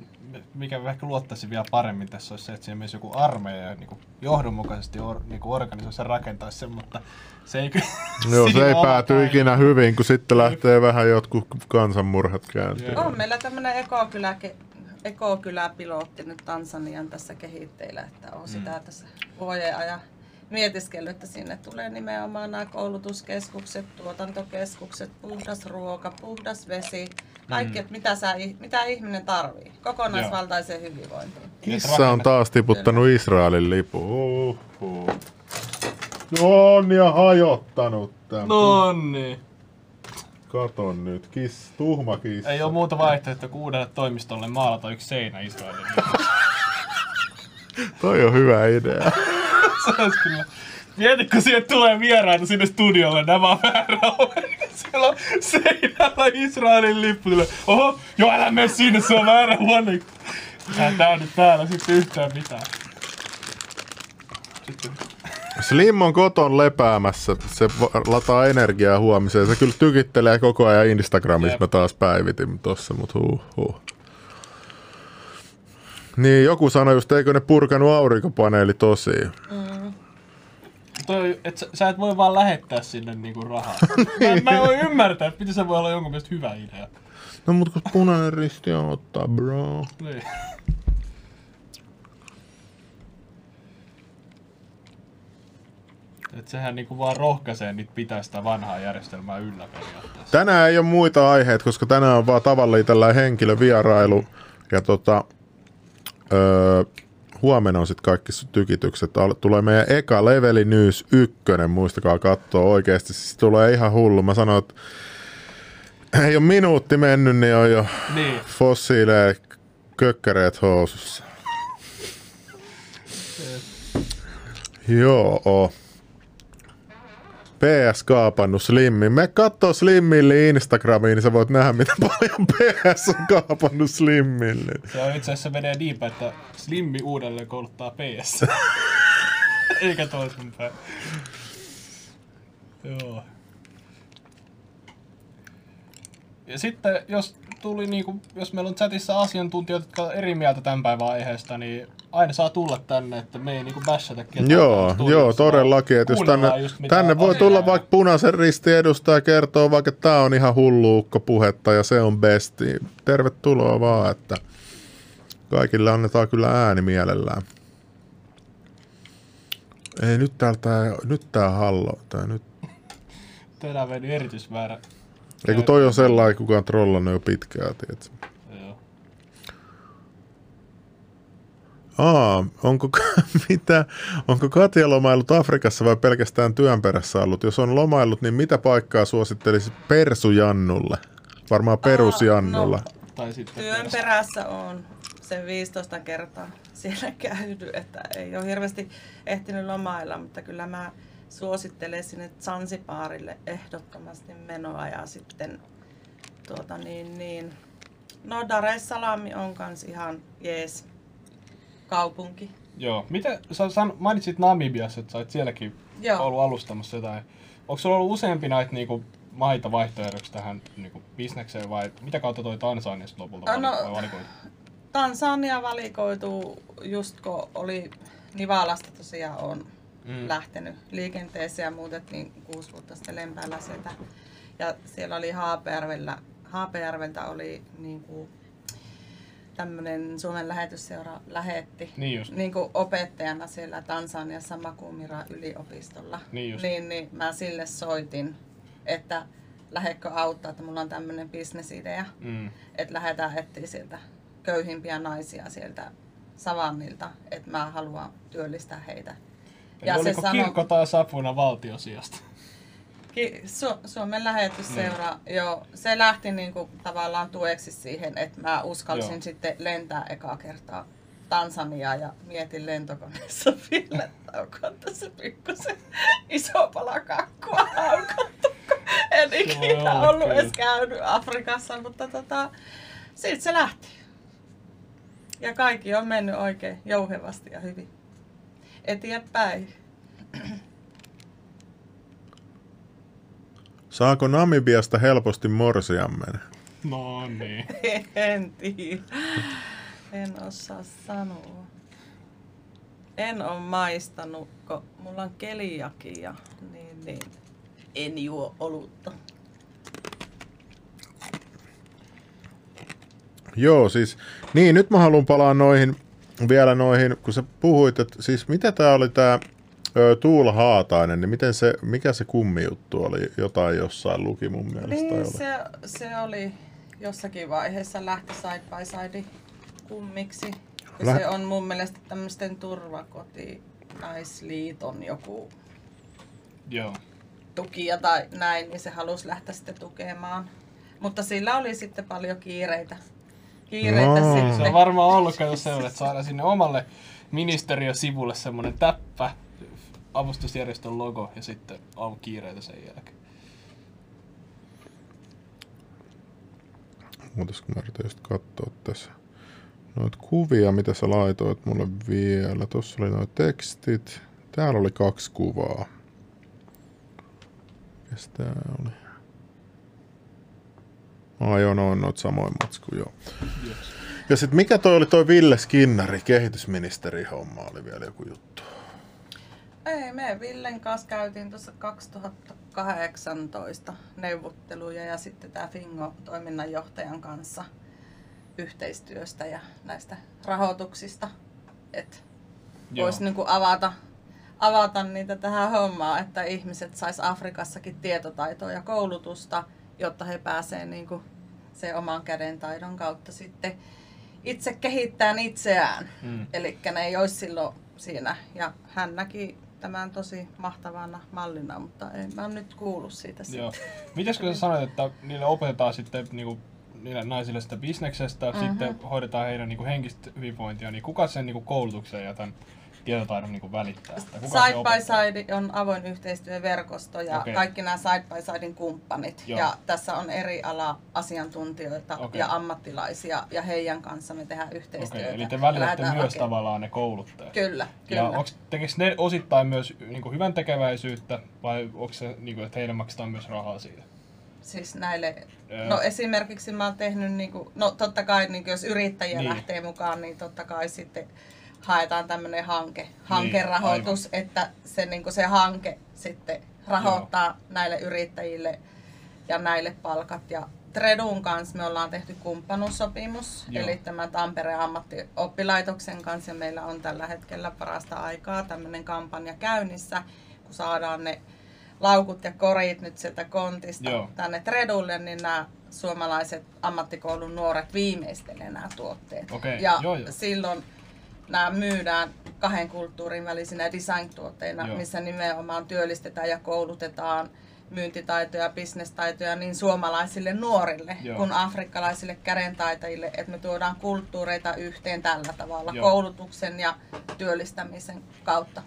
mikä ehkä luottaisi vielä paremmin tässä olisi se, että siinä myös joku armeija niin johdonmukaisesti or, niin organisoisi ja rakentaisi sen, mutta se ei kyllä... Joo, se ei pääty ikinä hyvin, kun sitten lähtee vähän jotkut kansanmurhat käyntiin. On meillä tämmöinen ekokylä, ekokyläpilotti nyt Tansanian tässä kehitteillä, että on sitä mm. tässä vuoden ajan mietiskellyt, että sinne tulee nimenomaan nämä koulutuskeskukset, tuotantokeskukset, puhdas ruoka, puhdas vesi, kaikki, mm. mitä, sä, mitä ihminen tarvii kokonaisvaltaiseen Joo. hyvinvointiin. Kissa on taas tiputtanut Kyllä. Israelin lipu. Uhuh. On ja hajottanut tämän. Nonni. Kato nyt, kiss, tuhma kissa. Ei ole muuta vaihtoehtoa kuin uudelle toimistolle maalata yksi seinä Israelin lipu. Toi on hyvä idea. Se olisi kyllä. Mieti, kun siihen tulee vieraita sinne studiolle, nämä on väärä oveni. Siellä on seinällä Israelin lippu. Oho, joo älä mene sinne, se on väärä huone. Tää on nyt täällä, sitten yhtään mitään. Sitten. Slim on koton lepäämässä. Se lataa energiaa huomiseen. Se kyllä tykittelee koko ajan Instagramissa. Jep. Mä taas päivitin tossa, mut huh huh. Niin, joku sanoi just, eikö ne purkanut aurinkopaneeli tosiin. Mm. Toi, et sä, sä et voi vaan lähettää sinne niinku rahaa. Mä, mä en voi ymmärtää, että miten se voi olla jonkun mielestä hyvä idea. No mut kun Punainen Risti on ottaa, bro. Niin. Et sehän niinku vaan rohkaisee niitä pitää sitä vanhaa järjestelmää yllä periaatteessa. Tänään ei oo muita aiheita, koska tänään on vaan tavallaan tällainen henkilövierailu. Ja tota... Öö, huomenna on sitten kaikki tykitykset. Tulee meidän eka Leveli News yksi. Muistakaa katsoa oikeasti. Siis tulee ihan hullu. Mä sanoin, että ei ole minuutti mennyt, niin on jo niin. Fossiileja kökkäreet housussa. Joo. P S kaapannut Slimmin. Me katsoo Slimmille Instagramiin, niin sä voit nähdä, mitä paljon P S on kaapannut Slimmille. Se on itse asiassa menee niin päin, että Slimmi uudelleen kouluttaa P S. Eikä toisen päin. Joo. Ja sitten, jos, tuli niinku, jos meillä on chatissa asiantuntijoita, jotka on eri mieltä tämän päivän aiheesta, niin aina saa tulla tänne, että me ei niinku bashata ketään. Joo, joo, todellakin. Että jos tänne, tänne voi tulla vaikka Punaisen Ristin edustaja kertoo, vaikka tämä on ihan hulluukko puhetta ja se on besti. Tervetuloa vaan, että kaikille annetaan kyllä ääni mielellään. Ei, nyt täältä, nyt tää hallo. Tää nyt. Tänään meni erityismäärä. Ei kun toi on sellainen, kuka on trollannut jo pitkään, tietsä. Aa, onko, mitä, onko Katja lomailut Afrikassa vai pelkästään työn perässä ollut? Jos on lomailut, niin mitä paikkaa suosittelisi Persujannulle? Varmaan Perusjannulle. No, tai sitten työn perässä, perässä on sen viisitoista kertaa siellä käynyt, että ei ole hirveästi ehtinyt lomailla, mutta kyllä mä suosittelen sinne Zanzibarille ehdottomasti menoa ja sitten tuota niin, niin. No Dar es Salaam on kans ihan jees. Kaupunki. Joo. Miten sä san, mainitsit Namibiassa, että sä oot sielläkin Joo. ollut alustamassa jotain. Onko sulla ollut useampi näitä niinku, maita vaihtoehdoksi tähän niinku, bisnekseen vai mitä kautta toi Tansania sitten lopulta no, valikoitu? Tansania valikoitu just kun oli Nivalasta tosiaan on mm. lähtenyt liikenteeseen ja muutettiin kuusi vuotta sitten Lempäällä sieltä. Ja siellä oli Haapajärvellä, Haapajärveltä oli niinku tämmöinen Suomen lähetysseura lähetti niin niin kuin opettajana siellä Tansaniassa Makumiran yliopistolla. Niin, niin, niin mä sille soitin, että lähetkö auttaa, että mulla on tämmöinen bisnesidea, mm. että lähdetään etsiä sieltä köyhimpiä naisia sieltä savannilta, että mä haluan työllistää heitä. Eli ja oliko se kirkko sano... taas apuna valtiosijasta? Su- Suomen lähetysseura, mm. joo, se lähti niinku tavallaan tueksi siihen, että mä uskalsin joo. sitten lentää ekaa kertaa Tansaniaan ja mietin lentokoneessa vielä, että onko tässä pikkusen iso pala kakkua haukattu, en ikinä ollut edes käynyt Afrikassa, mutta tota, siitä se lähti. Ja kaikki on mennyt oikein jouhevasti ja hyvin eteenpäin. Saako Namibiasta helposti morsiammen? No niin. En tiedä. En osaa sanoa. En ole maistanut, kun mulla on keliakia, niin, niin en juo olutta. Joo, siis niin nyt mä haluan palaa noihin vielä noihin, kun sä puhuit, että siis mitä tää oli tää Tuula Haatainen, niin miten se, mikä se kummi juttu oli? Jotain jossain luki mun mielestä. Niin, se, se oli jossakin vaiheessa lähti Side by Side kummiksi. Läh- se on mun mielestä tämmöisten turvakotinaisliiton joku Joo. tukija tai näin, niin se halusi lähteä sitten tukemaan. Mutta sillä oli sitten paljon kiireitä. kiireitä no. sitten. Se on varmaan ollut, kato se, että saadaan sinne omalle ministeriön sivulle semmoinen täppä. avustusjärjestön logo ja sitten on kiireitä sen jälkeen. Muutas kun mä yritän just katsoa tässä noita kuvia, mitä sä laitoit mulle vielä. Tuossa oli noita tekstit. Täällä oli kaksi kuvaa. Mikäs tää oli? Ai joo, noin noita samoin matskuja. Yes. Ja sit mikä toi oli toi Ville Skinnari, kehitysministeri homma oli vielä joku juttu? Ei, me Villen kanssa käytiin tuossa kaksituhattakahdeksantoista neuvotteluja ja sitten tää Fingo toiminnanjohtajan kanssa yhteistyöstä ja näistä rahoituksista, että voisi niinku avata, avata niitä tähän hommaan, että ihmiset sais Afrikassakin tietotaitoa ja koulutusta, jotta he pääsee niinku sen oman kädentaidon kautta sitten itse kehittämään itseään. Mm. Elikkä ne ei olisi silloin siinä. Ja hän näki tämän tosi mahtavana mallina, mutta en mä nyt kuullut siitä joo. sitten. Mites kun sä sanoit, että niille opetetaan sitten niinku niille naisille sitä bisneksestä, mm-hmm. sitten hoidetaan heidän niinku henkistä hyvinvointia, niin kuka sen niinku koulutuksen ja tämän tietotaidon niinku välittää? Kuka Side by Side on avoin yhteistyöverkosto ja okay. kaikki nämä Side by Sidein kumppanit. Joo. Ja tässä on eri ala asiantuntijoita okay. ja ammattilaisia ja heidän kanssa me tehdään yhteistyötä. Okay. Eli te välitätte myös hakea. tavallaan ne kouluttajat. Kyllä, kyllä. Tekeekö ne osittain myös niinku hyvän tekeväisyyttä vai onko se, niinku, että heille maksetaan myös rahaa siitä? Siis näille, no esimerkiksi mä oon tehnyt, niinku, no totta kai niinku, jos yrittäjiä niin. lähtee mukaan, niin totta kai sitten haetaan tämmöinen hanke, hankerahoitus, niin, että se, niinku, se hanke sitten rahoittaa Joo. näille yrittäjille ja näille palkat. Ja TREDUn kanssa me ollaan tehty kumppanuussopimus, Joo. eli tämän Tampereen ammattioppilaitoksen kanssa ja meillä on tällä hetkellä parasta aikaa tämmöinen kampanja käynnissä, kun saadaan ne laukut ja korit nyt sieltä kontista Joo. tänne TREDUlle, niin nämä suomalaiset ammattikoulun nuoret viimeistelee nämä tuotteet. Okay. Ja Joo, jo. silloin nämä myydään kahden kulttuurin välisinä design-tuotteina, Joo. missä nimenomaan työllistetään ja koulutetaan myyntitaitoja ja bisnestaitoja niin suomalaisille nuorille Joo. kuin afrikkalaisille kädentaitajille, että me tuodaan kulttuureita yhteen tällä tavalla Joo. koulutuksen ja työllistämisen kautta.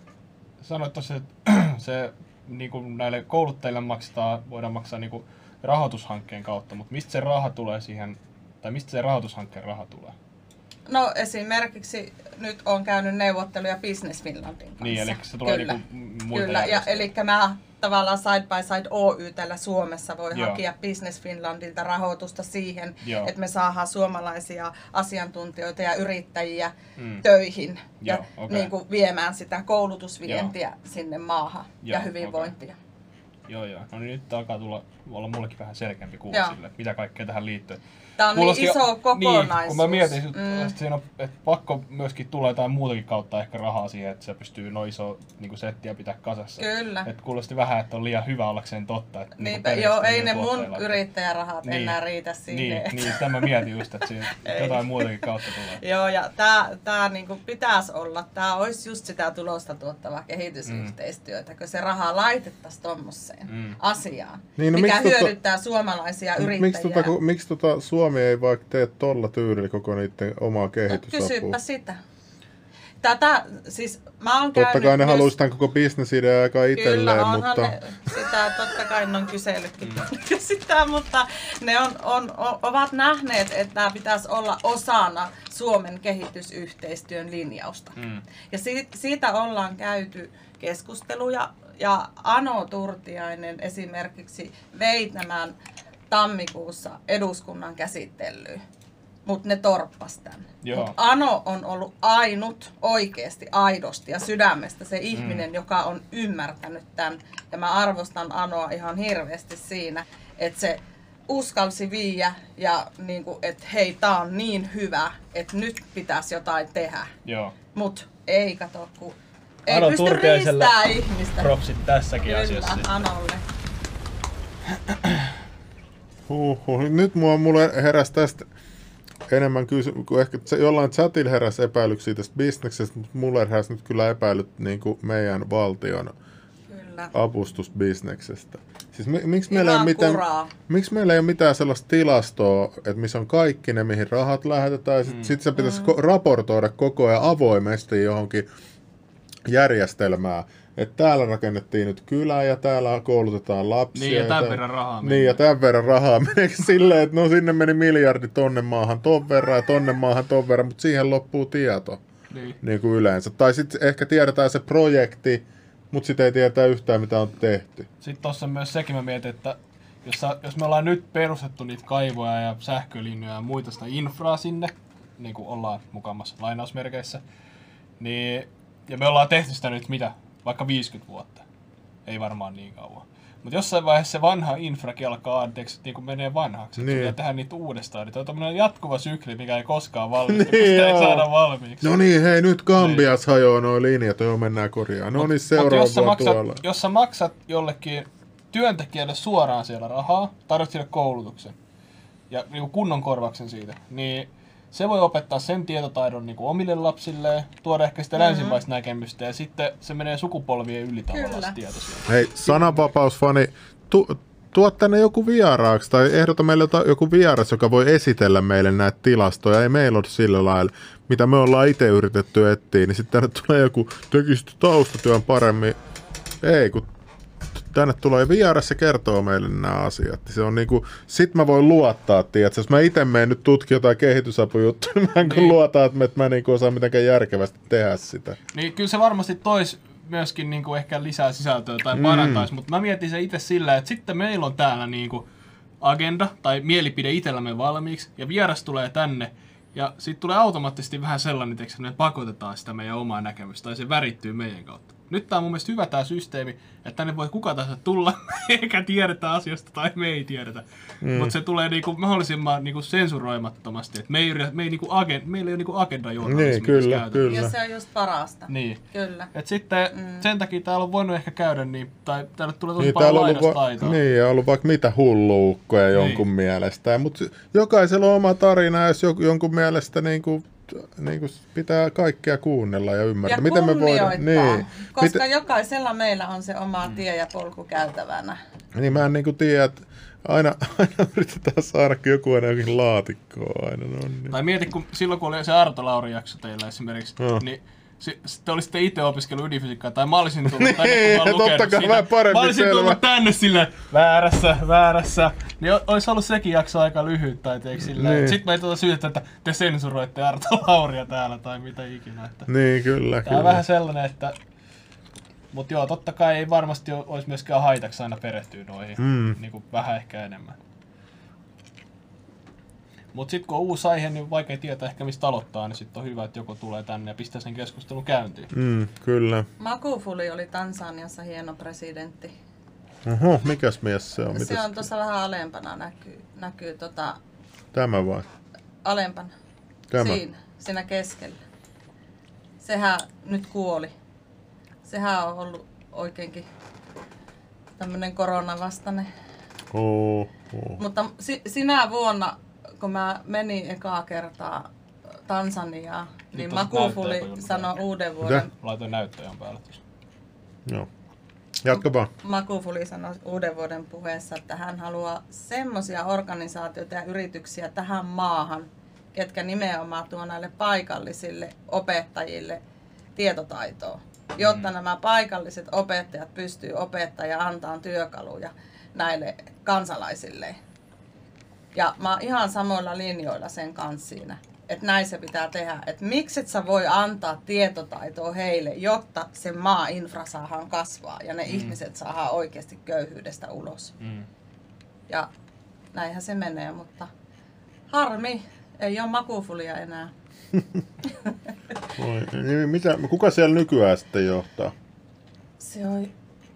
Sanoit tuossa, että se niin kuin näille kouluttajille maksaa, voidaan maksaa niin kuin rahoitushankkeen kautta, mutta mistä se raha tulee siihen, tai mistä se rahoitushankkeen raha tulee? No esimerkiksi nyt on käynyt neuvotteluja Business Finlandin kanssa. Niin, eli se tulee Kyllä. niinku muita Kyllä, ja eli mä tavallaan Side by Side Oy täällä Suomessa voi Joo. hakea Business Finlandilta rahoitusta siihen, Joo. että me saadaan suomalaisia asiantuntijoita ja yrittäjiä mm. töihin Joo, ja okay. niinku viemään sitä koulutusvientiä Joo. sinne maahan Joo, ja hyvinvointia. Okay. Joo, joo. No niin, nyt alkaa tulla olla mullekin vähän selkeämpi kuva sille, mitä kaikkea tähän liittyy. Tämä on Kuulosti niin iso kokonaisuus. Niin, kun mä mietin, mm. on, että pakko myöskin tulla jotain muutakin kautta ehkä rahaa siihen, että se pystyy noin iso niin settiä pitää kasassa. Kyllä. Et kuulosti vähän, että on liian hyvä ollakseen totta. Että niin, niin joo, ei ne mun yrittäjärahat niin, enää riitä siihen. Niin, niin tämä mietin just, että siinä jotain muutakin kautta tulee. Joo, ja tämä, tämä niin kuin pitäisi olla, tämä olisi just sitä tulosta tuottavaa kehitysyhteistyötä, mm. kun se rahaa laitettaisiin tuommoiseen mm. asiaan, niin, no, mikä hyödyttää tota, suomalaisia yrittäjiä. Miksi tota, miks tota Suomi ei vaikka tee tolla tyylillä koko niiden omaa kehitysapua? No, kysypä sitä. Tätä, siis mä oon totta kai ne just haluaisi tämän koko bisnesidea aika itselleen, kyllä, mutta ne, sitä totta kai ne on kysellytkin mm. sitä, mutta ne on, on, on, ovat nähneet, että tämä pitäisi olla osana Suomen kehitysyhteistyön linjausta. Mm. Ja siitä, siitä ollaan käyty keskusteluja. Ja Ano Turtiainen esimerkiksi vei tämän tammikuussa eduskunnan käsittelyyn, mutta ne torppasi tämän. Mut Ano on ollut ainut oikeasti, aidosti ja sydämestä se ihminen, mm. joka on ymmärtänyt tämän. Ja mä arvostan Anoa ihan hirveästi siinä, että se uskalsi viiä ja niinku, että hei, tää on niin hyvä, että nyt pitäisi jotain tehdä. Mutta ei kato, kun ei Ano pysty riistämään ihmistä. Propsit tässäkin Kyllä, asiassa. Anolle. Huhhuh. Nyt mua, mulle heräsi tästä enemmän kysymyksiä, kun ehkä jollain chatilla heräsi epäilyksiä tästä bisneksestä, mutta mulle heräsi nyt kyllä epäilyt niin kuin meidän valtion kyllä. avustusbisneksestä. Siis mi- miksi, meillä mitään, miksi meillä ei ole mitään sellaista tilastoa, että missä on kaikki ne, mihin rahat lähetetään, sitten mm. sit se pitäisi mm. ko- raportoida koko ajan avoimesti johonkin järjestelmää, että täällä rakennettiin nyt kylää ja täällä koulutetaan lapsia. Niin ja tämän ja verran rahaa. Niin ja tämän verran rahaa menee silleen, että no sinne meni miljardi tonne maahan ton verran ja tonne maahan ton verran, mutta siihen loppuu tieto niin, niin kuin yleensä. Tai sitten ehkä tiedetään se projekti, mutta sitten ei tietää yhtään mitä on tehty. Sitten tuossa myös sekin mä mietin, että jos, jos me ollaan nyt perustettu niitä kaivoja ja sähkölinjoja ja muita sitä infraa sinne, niin kuin ollaan mukamassa lainausmerkeissä, niin, ja me ollaan tehty sitä nyt mitä? Vaikka viisikymmentä vuotta. Ei varmaan niin kauan. Mutta jossain vaiheessa se vanha infrakin alkaa anteeksi, niin kun menee vanhaksi. Niin. Ja tehdään niitä uudestaan. Niin tuo on tommoinen jatkuva sykli, mikä ei koskaan valmistu, niin, kun sitä ei saada valmiiksi. No niin, hei nyt Kambias niin hajoaa nuo linjat, joo mennään korjaan. No niin, seuraavaa tuolla. Jos sä maksat jollekin työntekijälle suoraan siellä rahaa, tarjot sille koulutuksen ja niin kun kunnon korvauksen siitä, niin se voi opettaa sen tietotaidon niin kuin omille lapsille, tuoda ehkä sitä mm-hmm. länsimaista näkemystä ja sitten se menee sukupolvien yli tavallaan tietoisia. Hei, sananvapausfani, tu- tuo tänne joku vieraaksi tai ehdota meille joku vieras, joka voi esitellä meille näitä tilastoja. Ei meillä ole sillä lailla, mitä me ollaan itse yritetty etsiä, niin sitten tänne tulee joku tekistö taustatyön paremmin. Ei, kun tänne tulee vieras, se kertoo meille nämä asiat. Se on niinku, sit mä voin luottaa, tiiätkö? Jos mä ite menen nyt tutki jotain kehitysapujuttuja, niin mä en niin luota, että mä en niinku osaan mitenkään järkevästi tehdä sitä. Niin kyllä se varmasti tois myöskin niinku ehkä lisää sisältöä tai parantaisi, mm. mutta mä mietin se itse sillä, että sitten meillä on täällä niinku agenda tai mielipide itsellämme valmiiksi ja vieras tulee tänne. Ja sitten tulee automaattisesti vähän sellainen, että me pakotetaan sitä meidän omaa näkemystä, tai se värittyy meidän kautta. Nyt tämä on mun mielestä hyvä tämä systeemi, että tänne voi kuka tahansa tulla, eikä tiedetä asiasta tai me ei tiedetä. Mm. Mutta se tulee niinku mahdollisimman niinku sensuroimattomasti, että me ei, me ei niinku agen, meillä ei ole niinku agenda-journalismi. Niin, kyllä, kyllä. Ja se on just parasta. Niin. Kyllä. Et sitten mm. sen takia täällä on voinut ehkä käydä, niin, tai täällä tulee tosi niin, paljon lainastaitoa. Va- niin, ja on ollut vaikka mitä hulluukkoja niin jonkun mielestä. Mutta jokaisella on oma tarina, jos jonkun mielestä niinku niin kuin pitää kaikkea kuunnella ja ymmärtää. Ja miten me voidaan, niin, koska miten jokaisella meillä on se oma mm. tie ja polku käytävänä. Niin mä en niin kuin tiedä, että aina, aina yritetään saada joku aina jokin laatikkoon. Aina, no niin. Tai mieti, kun silloin kun oli se Arto Lauri-jakso teillä esimerkiksi, no. niin te olisitte itse opiskellut ydinfysiikkaa, tai mä olisin tullut tänne, niin, kun mä olen lukenut sitä. Mä olisin tullut selvä. tänne silleen, väärässä, väärässä. Niin olisi ollut sekin jakso aika lyhyt, tai teikö silleen. Niin. Sitten mä ei tuota syytettä, että te sensuroitte Arto Lauria täällä, tai mitä ikinä. Että niin, kyllä, kyllä. Tää on vähän sellainen, että mutta joo, totta kai ei varmasti olisi myöskään haitaksi aina perehtyä noihin. Mm. Niin kuin vähän ehkä enemmän. Mutta sitten kun on uusi aihe, niin vaikea tietää ehkä mistä aloittaa, niin sitten on hyvä, että joku tulee tänne ja pistää sen keskustelun käyntiin. Mm, kyllä. Magufuli oli Tansaniassa hieno presidentti. Oho, mikäs mies se on? Mitäs? Se on tuossa vähän alempana näkyy. näkyy tota Tämä vai? Alempana. Tämä. Siinä, siinä keskellä. Sehän nyt kuoli. Sehän on ollut oikeinkin tämmöinen koronavastainen. Oh, oh. Mutta si- sinä vuonna, kun mä menin ekaa kertaa Tansaniaan, niin Magufuli sanoi uuden vuoden. Laitoin näyttäjän päälle tuossa. Joo. Jatka vaan. Magufuli sanoi uuden vuoden puheessa, että hän haluaa semmoisia organisaatioita ja yrityksiä tähän maahan, ketkä nimenomaan tuo näille paikallisille opettajille tietotaitoa, jotta mm. nämä paikalliset opettajat pystyy opettamaan ja antamaan työkaluja näille kansalaisille. Ja mä oon ihan samoilla linjoilla sen kanssa siinä, että näin se pitää tehdä. Että mikset sä voi antaa tietotaitoa heille, jotta se maa-infra saadaan kasvaa ja ne mm. ihmiset saadaan oikeasti köyhyydestä ulos. Mm. Ja näinhän se menee, mutta harmi, ei ole Magufulia enää. Mitä, kuka siellä nykyään sitten johtaa? Se on,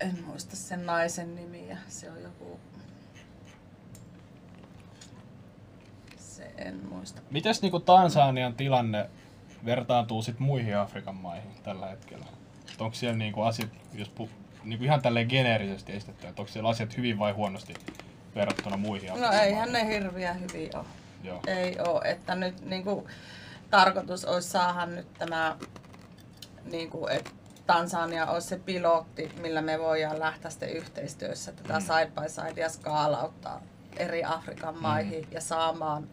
en muista sen naisen nimiä, se on joku. En muista. Mites niinku Tansanian tilanne vertaantuu sit muihin Afrikan maihin tällä hetkellä? Et onko siellä niinku asiat, jos puh, niinku ihan tälleen geneerisesti esitetty, että onko siellä asiat hyvin vai huonosti verrattuna muihin Afrikan maihin? No eihän ne hirviä hyviä ole. Joo. Ei oo, että nyt niinku tarkoitus olisi saada nyt tämä, niinku, että Tansania olisi se pilotti, millä me voidaan lähteä sitten yhteistyössä tätä mm. side by side ja skaalauttaa eri Afrikan maihin mm. ja saamaan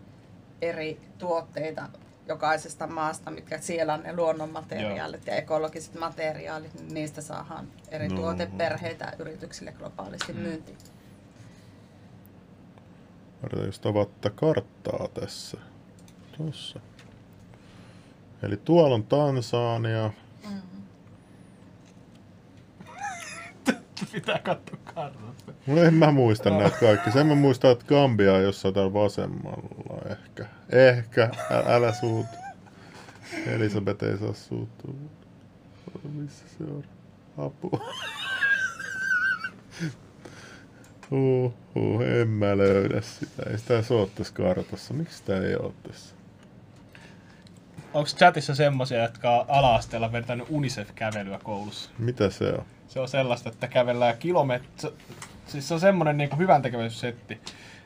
eri tuotteita jokaisesta maasta, mitkä siellä on ne luonnonmateriaalit ja ekologiset materiaalit, niin niistä saadaan eri no. tuoteperheitä yrityksille globaalisti myyntiin. Yritän just avata karttaa tässä. Tuossa. Eli tuolla on Tansania. Mm-hmm. Pitää katsoa kartasta. No en mä muista no. näitä kaikki. Sen mä muistan, että Gambia on jossain täällä vasemmalla ehkä. Ehkä. Ä- älä suutu. Elisabeth ei saa suutua. Missä se on? Apua. Uhuh, en mä löydä sitä. Ei sitä edes oo tässä kartassa. Miksi sitä ei oo tässä? Onks chatissa semmosia, jotka on ala-asteella vertaineet UNICEF-kävelyä koulussa? Mitä se on? Se on sellaista, että kävellään kilometri... Siis se on semmonen niinku hyväntekeväisyyssetti,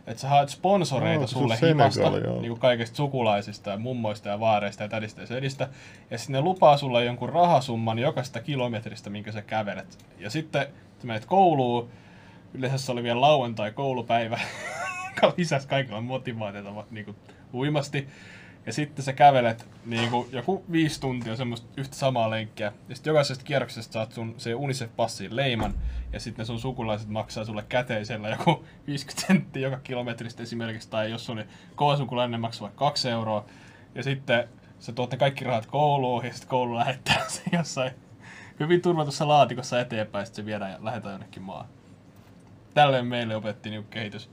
että sä haet sponsoreita no, sulle himasta, niinku kaikista sukulaisista ja mummoista ja vaareista ja tädistä ja sedistä. Ja sitten ne lupaa sulle jonkun rahasumman jokaisesta kilometristä, minkä sä kävelet. Ja sitten sä menet kouluun, yleensä se oli vielä lauantai-koulupäivä, joka lisäsi kaikilla motivaatiota niinku huimasti. Ja sitten sä kävelet niinku joku viisi tuntia semmoista yhtä samaa lenkkiä. Ja sitten jokaisesta kierroksesta saat sun se UNICEF-passiin leiman. Ja sitten ne sun sukulaiset maksaa sulle käteisellä joku viisikymmentä senttiä joka kilometristä esimerkiksi. Tai jos sun K-sukulainen maksaa vaikka kaksi euroa. Ja sitten sä tuot ne kaikki rahat kouluun ja sitten koulu lähettää sen jossain hyvin turvatussa laatikossa eteenpäin. Sitten se viedään ja lähdetään jonnekin maahan. Tälleen meille opettiin niinku kehitys.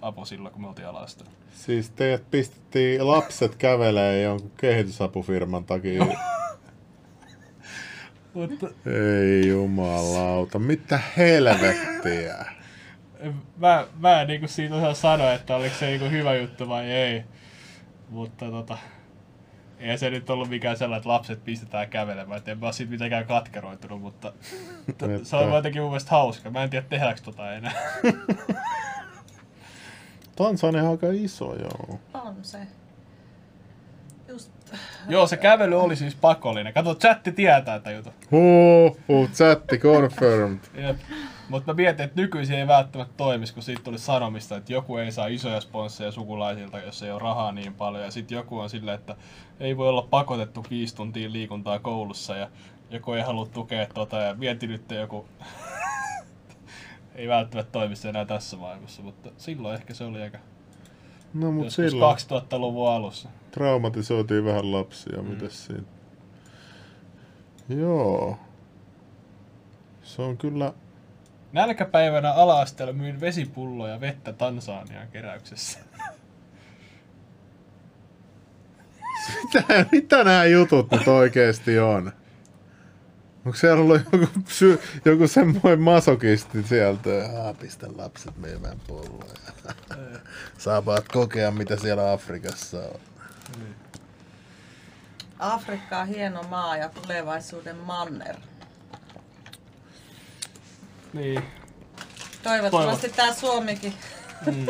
Apu silloin, kun me oltiin alasta. Siis teidät pistettiin lapset kävelee jonkun kehitysapufirman takia. Ei jumalauta, mitä helvettiä? Mä, mä en niinku siitä osaa sanoa, että oliko se niinku hyvä juttu vai ei. Mutta tota, ei se nyt ollut mikään sellainen, että lapset pistetään kävelemään. Et en mä oo siitä mitenkään katkeroitunut, mutta t- se on jotenkin mun mielestä hauska. Mä en tiedä, tehdäänkö tota enää. Tansania on aika iso, joo. On se. Just... Joo, se kävely oli siis pakollinen. Kato, chatti tietää tätä jutun. Huuhu, chatti confirmed. Mutta mä mietin, että nykyisin ei välttämättä toimisi, kun siitä tuli sanomista, että joku ei saa isoja sponsseja sukulaisilta, jos ei ole rahaa niin paljon. Ja sitten joku on silleen, että ei voi olla pakotettu viisi tuntia liikuntaa koulussa ja joku ei halua tukea tota. Ja mieti nyt joku... Ei välttämättä toimisi enää tässä maailmassa, mutta silloin ehkä se oli aika no, mut silloin kaksituhattaluvun alussa. Traumatisoitiin vähän lapsia, mm. mitäs siinä? Joo. Se on kyllä... Nälkäpäivänä ala-asteella myin vesipulloja vettä Tansaniaan keräyksessä. Mitä, mitä nämä jutut nyt oikeesti on? Onko siellä ollut joku, psy, joku semmoinen masokisti sieltä? Ah, pistä lapset meidän pulloja. Saapaat kokea, mitä siellä Afrikassa on. Afrikka on hieno maa ja tulevaisuuden manner. Niin. Toivottavasti tää Suomikin. Mm.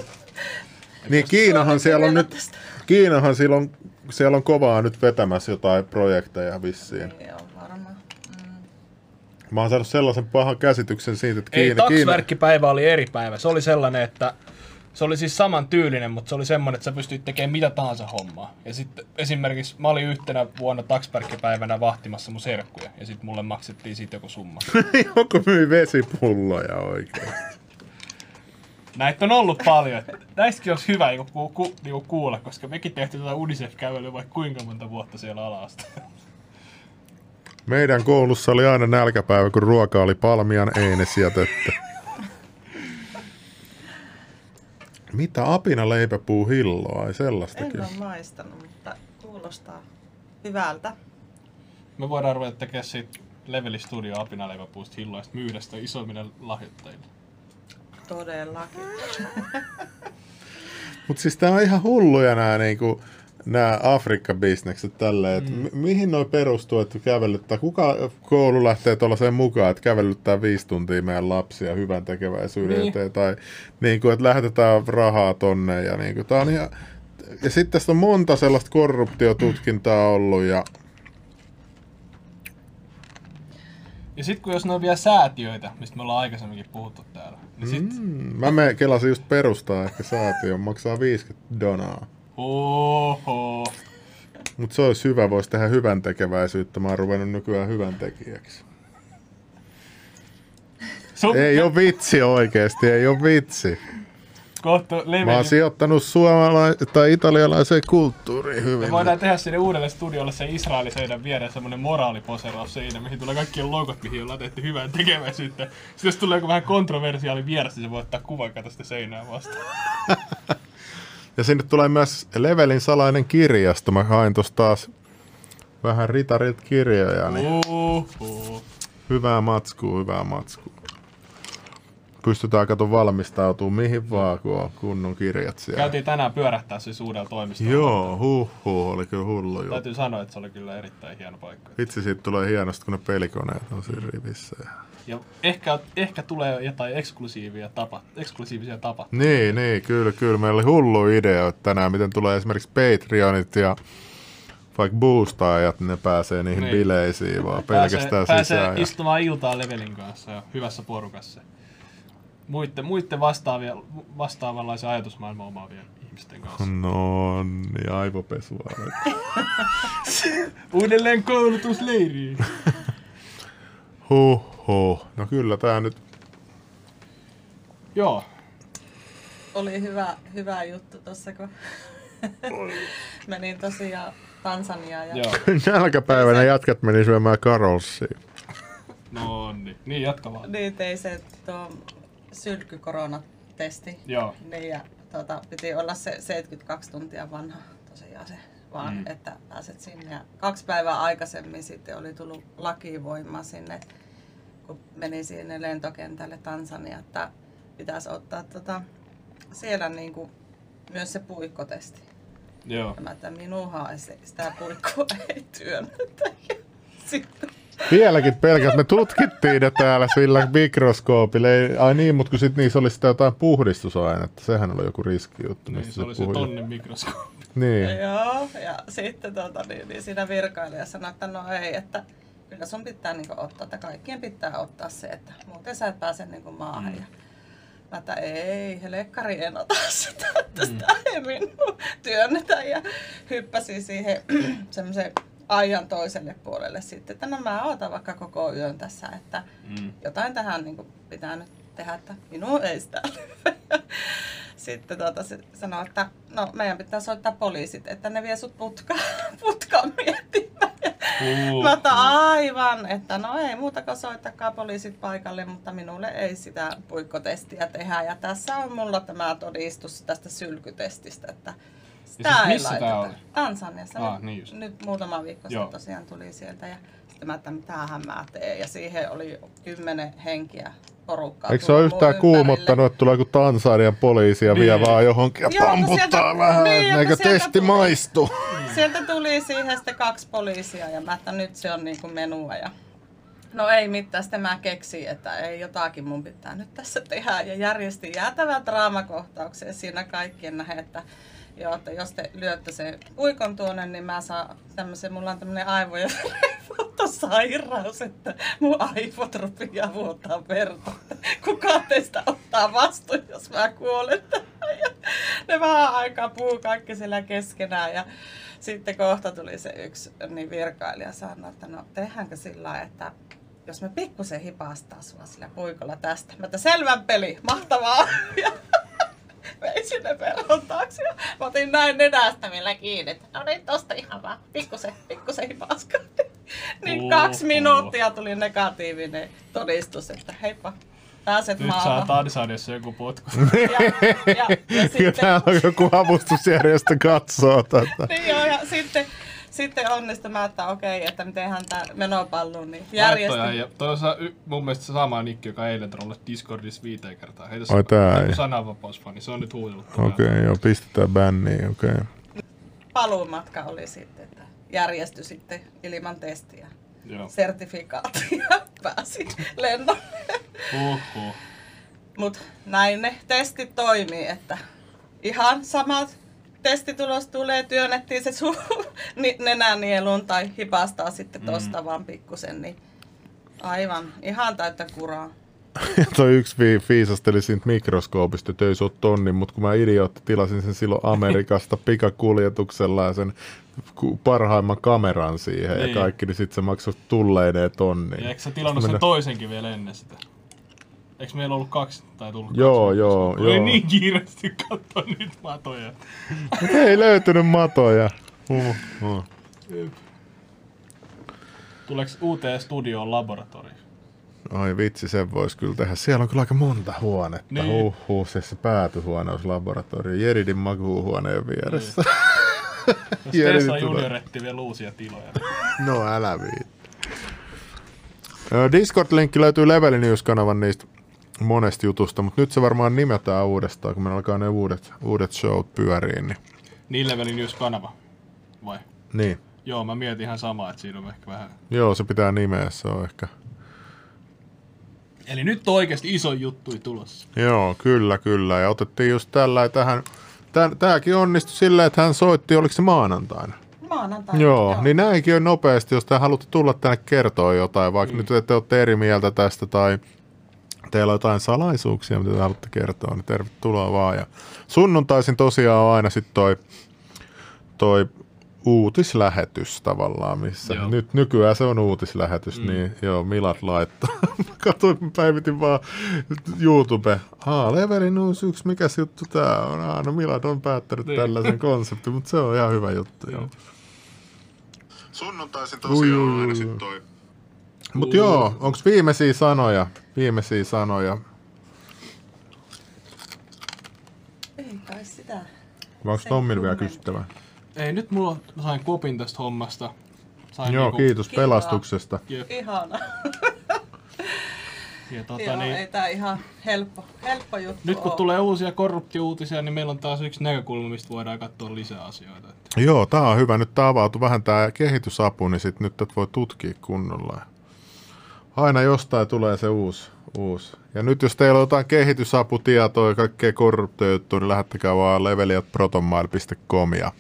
Niin Kiinahan siellä on nyt, Kiinahan siellä on, siellä on kovaa nyt vetämässä jotain projekteja vissiin. Niin on varmaan. Mä oon saanut sellaisen pahan käsityksen siitä, että Kiina... Ei, taksvärkkipäivä oli eri päivä. Se oli sellainen, että... Se oli siis saman tyylinen, mutta se oli semmoinen, että sä pystyit tekemään mitä tahansa hommaa. Ja sitten esimerkiksi mä olin yhtenä vuonna taksvärkkipäivänä vahtimassa mun serkkuja. Ja sitten mulle maksettiin siitä joku summa. Joku myi vesipulloja oikeesti. Näitä on ollut paljon. Näistäkin olisi hyvä joku, ku, ku, joku kuulla, koska mekin tehtiin tätä UNICEF-kävelyä vaikka kuinka monta vuotta siellä alasta. Meidän koulussa oli aina nälkäpäivä, kun ruoka oli palmian einesiä töttä. Mitä apina leipäpuu hilloa? Ei sellaistakin. En ole maistanut, mutta kuulostaa hyvältä. Me voidaan ruveta tekemään siitä Leveli Studio apina leipäpuusta hilloa ja sitten myydä sitä isoimmille lahjoittajille. Todellakin. Mutta siis tää on ihan hulluja nää niinku... Nämä Afrikka-bisnekset tälleen, että mm. mihin noi perustuu, että kävelyttää, kuka koulu lähtee tuollaiseen mukaan, että kävelyttää viisi tuntia meidän lapsia hyvän tekeväisyyden eteen, tai niin kuin, että lähetetään rahaa tonne, ja niin kuin, tää on ihan, ja sitten tässä on monta sellaista korruptiotutkintaa ollut, ja Ja sit kun jos ne on vielä säätiöitä, mistä me ollaan aikaisemminkin puhuttu täällä, niin sit... Mm. Mä me kelasin just perustaa ehkä säätiön, maksaa viisikymmentä donaa. Oho. Mutta se olisi hyvä, voisi tehdä hyvän tekeväisyyttä. Mä oon ruvennut nykyään hyvän tekijäksi. Sun... Ei ole vitsi oikeasti, ei ole vitsi. Mä oon sijoittanut suomalaisen tai italialaiseen kulttuuriin hyvin. Me voidaan tehdä sinne uudelle studiolle se Israeli seinän viereen semmonen moraaliposeraus seinä, mihin tulee kaikkien logot, mihin ollaan tehty hyvää tekeväisyyttä. Sitten jos tulee joku vähän kontroversiaali vieras, niin se voi ottaa kuvan kato sitä seinää vastaan. Ja sinne tulee myös Levelin salainen kirjasto. Mä hain tuossa taas vähän ritarit kirjoja. Niin uh-huh. Hyvää matskua, hyvää matskua. Pystytään kato valmistautumaan mihin vaan, kun on kunnon kirjat siellä. Käytiin tänään pyörähtää siis uudella toimistolla. Joo, huhhuh, oli kyllä hullu juttu. Täytyy sanoa, että se oli kyllä erittäin hieno paikka. Vitsi, siitä tulee hienosti, kun ne pelikoneet on siinä rivissä. Ja ehkä, ehkä tulee jotain eksklusiivisia tapa, eksklusiivisia tapa. Niin, niin, kyllä, kyllä. Meillä oli hullu idea tänään, miten tulee esimerkiksi Patreonit ja vaikka boostaajat, ne pääsee niihin niin. bileisiin vaan pääsee, pelkästään pääsee sisään. Pääsee istumaan iltaan Levelin kanssa ja hyvässä porukassa. Muitten, muitten vastaavia, vastaavanlaisia ajatusmaailmaa omaavien ihmisten kanssa. No niin, aivopesua. Uudelleen koulutusleiriin. Huhhuh. No kyllä tää nyt... Joo. Oli hyvä, hyvä juttu tossa, kun menin tosiaan Tansaniaan. Ja... Nälkäpäivänä jatkat meni syömään Karolsiin. No niin, niin jatka vaan. Niin ei se tuo... sylkykoronatesti. Joo. Niin ja tuota, piti olla se seitsemänkymmentäkaksi tuntia vanha tosiaan se vaan, mm. että pääset sinne. Ja kaksi päivää aikaisemmin sitten oli tullut lakivoima sinne, kun meni sinne lentokentälle Tansania, että pitäisi ottaa tuota, siellä niinku myös se puikkotesti. Joo. Ja mä että minuahan sitä puikkoa ei työnnetä. Vieläkin pelkät, me tutkittiin ne täällä sillä mikroskoopilla, ei, ai niin, mutta kun sitten niissä oli sitä jotain puhdistusainetta, sehän oli joku riskijuttu. Niin, se oli puhui. Se tonnin mikroskooppi. Niin. Joo, ja sitten tuota, niin, niin siinä virkailija sanoi, että no ei, että kyllä sun pitää niin kuin, ottaa, että kaikkien pitää ottaa se, että muuten sä et pääse niin kuin, maahan. Mm. Mä että ei, helekkari en ota sitä, että sitä mm. ei minun työnnetä ja hyppäsin siihen semmoiseen... ajan toiselle puolelle sitten, että no mä otan vaikka koko yön tässä, että mm. jotain tähän niin kuin, pitää nyt tehdä, että minun ei sitä sitten tuota, se sanoi, että no meidän pitää soittaa poliisit, että ne vie sut putka, putkaan miettimään. Uh, mä otan uh. aivan, että no ei muuta kuin soittakaa poliisit paikalle, mutta minulle ei sitä puikkotestiä tehdä. Ja tässä on mulla tämä todistus tästä sylkytestistä, että sitä ei laiteta. Tansaniassa. Ah, niin nyt muutama viikko sitten tosiaan tuli sieltä ja sitten mä että mitähän mä teen ja siihen oli kymmenen henkiä porukkaa. Eikö se ole yhtään kuumottanut, että tulee joku Tansanian poliisi ja niin. vie vaan johonkin ja joo, pamputtaa sieltä, vähän, niin, eikö testi tuli, maistu? Sieltä tuli siihen sitten kaksi poliisia ja mä että nyt se on niin kuin menua ja no ei mitään, sitten mä keksin, että ei jotakin mun pitää nyt tässä tehdä ja järjestin jäätävän draamakohtaukseen siinä kaikkien nähden, että joo, että jos te lyötte sen puikon tuonne, niin mä saan tämmösen, mulla on tämmönen aivojen sairaus, että mun aivot rupeaa vuotaa verta. Kukaan teistä ottaa vastuun, jos mä kuolen. Ja ne vähän aikaa puhuu kaikki siellä keskenään. Ja sitten kohta tuli se yksi niin virkailija sanoi, että no tehdäänkö sillä lailla, että jos me pikkusen hipastaa sua sillä puikolla tästä. Mä että selvän peli, mahtavaa. Vein sinne perron taakse ja mä otin näin nenästä vielä kiinni, että no niin tosta ihan vaan, pikkusen, pikkusen hipaskaan. Niin uh, kaksi uh. minuuttia tuli negatiivinen todistus, että heippa, pääset nyt maahan. Nyt saa Tansaniassa joku potku. ja, ja, ja sitten... Täällä on joku avustusjärjestö katsoo tätä. Niin joo, ja sitten... Sitten onnistumatta, okei, että mitenhän tää menopalluun niin järjestetään. Ja toi on y- mun mielestä se sama Nikki, joka eilen trollasi Discordissa viiteen kertaa. Heitä se on sananvapausfani, se on nyt huudellut. Okei, okay, joo, pistetään bänniin, okei. Okay. Paluumatka oli sitten, että järjesty sitten ilman testiä, joo. sertifikaatia, pääsi lennolle. Oho. Mut näin ne testit toimii, että ihan samat. Testitulos tulee, työnnettiin se suu nenänieluun tai hipastaa sitten tosta mm. vaan pikkusen, niin aivan, ihan täyttä kuraa. toi yksi viisasteli siitä mikroskoopista, että ei se ole tonnin, mutta kun mä idiootti tilasin sen silloin Amerikasta pikakuljetuksella ja sen parhaimman kameran siihen niin. Ja kaikki, niin sit se maksoi tulleineen tonnin. Ja eikö sä tilannut mennä... sen toisenkin vielä ennen sitä? Eikö meillä ollut kaksi tai tullut kaksi? Joo, joo, joo. Ei niin kiireesti katsoa niitä matoja. Ei löytynyt matoja. Huh, huh. Tuleeko uuteen studioon laboratorio? Ai vitsi, sen voisi kyllä tehdä. Siellä on kyllä aika monta huonetta. Niin. Huhhuh, se, se päätyhuone olisi laboratorio. Jeridin makuuhuoneen vieressä. Niin. Jos Tessa junioretti vielä uusia tiloja. No älä viitti. Discord-linkki löytyy Levelin News-kanavan niistä monesta jutusta, mutta nyt se varmaan nimetään uudestaan, kun me alkaa ne uudet, uudet showt pyöriin. Niin, niin Levelin News-kanava, vai? Niin. Joo, mä mietin ihan samaa, että siinä on ehkä vähän... Joo, se pitää nimeä, se on ehkä... Eli nyt on oikeasti iso juttu tulossa. Joo, kyllä, kyllä. Ja otettiin just tällä, että hän... Tämäkin onnistui silleen, että hän soitti, oliko se maanantaina? Maanantaina. Joo, joo, niin näinkin on nopeasti, jos te haluatte tulla tänne kertoa jotain, vaikka mm. nyt ette olette eri mieltä tästä tai teillä on jotain salaisuuksia, mitä te haluatte kertoa, niin tervetuloa vaan. Ja sunnuntaisin tosiaan on aina sitten toi, toi uutislähetys tavallaan, missä joo. nyt nykyään se on uutislähetys, mm. niin joo, Milat laittaa. Katsoin, päivitin vaan YouTube. Haa, Levelin uusi yksi, mikäs juttu tää on? Aa, no Milad on päättänyt niin. tällaisen konseptin, mutta se on ihan hyvä juttu. Niin. Joo. Sunnuntaisin tosiaan on aina sit toi. Mut joo, onks viimeisiä sanoja? Viimeisiä sanoja. Ei kai sitä. Onks Tommilla vielä kysyttävää? Ei, nyt mulla sain kopin tästä hommasta. Sain joo, niinku... kiitos pelastuksesta. Jep. Ihana. Ja tuota, joo, niin, ei tää ihan helppo, helppo juttu. Nyt kun on. Tulee uusia korruptiuutisia, niin meillä on taas yksi näkökulma, mistä voidaan katsoa lisää asioita. Että... Joo, tää on hyvä. Nyt tää avautui vähän tää kehitysapu, niin sit nyt tätä voi tutkia kunnolla. Aina jostain tulee se uusi. uusi. Ja nyt jos teillä on jotain kehitysaputietoa ja kaikkea korruptiojuttua, niin lähettäkää vaan leveliat protonmail piste com ja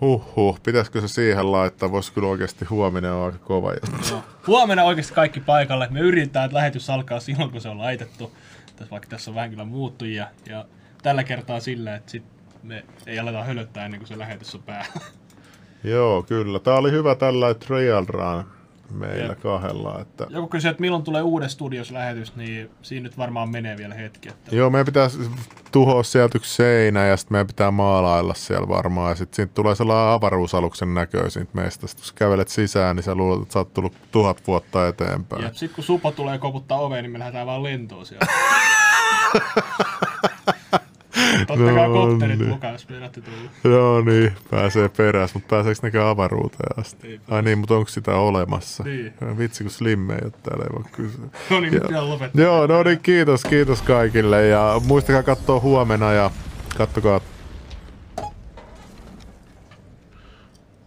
Huhhuh, pitäisikö se siihen laittaa? Voisi kyllä oikeasti huomenna on aika kova juttu. No, huomenna oikeasti kaikki paikalle. Me yritetään, että lähetys alkaa silloin, kun se on laitettu. Tässä, vaikka tässä on vähän kyllä muuttujia. Ja tällä kertaa sillä, että sit me ei aleta hölöttää ennen kuin se lähetys on päällä. Joo, kyllä. Tämä oli hyvä tällä trial run meillä Jep. kahdella. Että... Joku kysyy, että milloin tulee uuden studioslähetys, niin siinä nyt varmaan menee vielä hetki. Että... Joo, meidän pitää tuhoa sieltä yksi seinä ja sitten meidän pitää maalailla siellä varmaan. Ja sitten siitä tulee sellainen avaruusaluksen näköisiin meistä. Sitten kun kävelet sisään, niin sä luulet, että sä oot tullut tuhat vuotta eteenpäin. Ja sitten kun supo tulee koputtaa oveen, niin me lähdetään vaan lentoon siellä. Tottakaa no, kopterit niin. mukaan, jos meidätte tullut. Joo niin, pääsee perässä, mutta pääseekö nekään avaruuteen asti? Ai niin, mutta onko sitä olemassa? Niin. Vitsi, kun Slim ei ole täällä, ei voi kysyä. No niin, pitää lopettaa. Joo, no niin, kiitos, kiitos kaikille ja muistakaa katsoa huomenna ja katsokaa.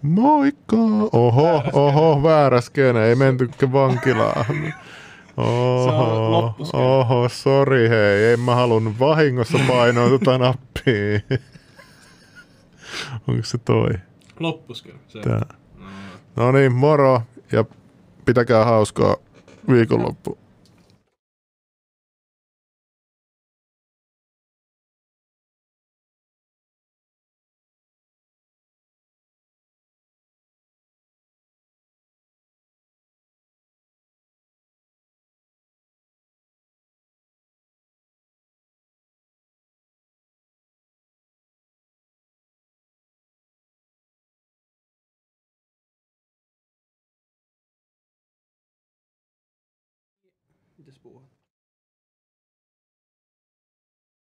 Moikka! Oho, oho, väärä skene, ei mentykään vankilaan. Oho, oho, sori hei, en mä halunnut vahingossa painoa tota nappia. Onko se toi? Loppuskin. Tää. No niin, moro ja pitäkää hauskaa viikonloppu. Just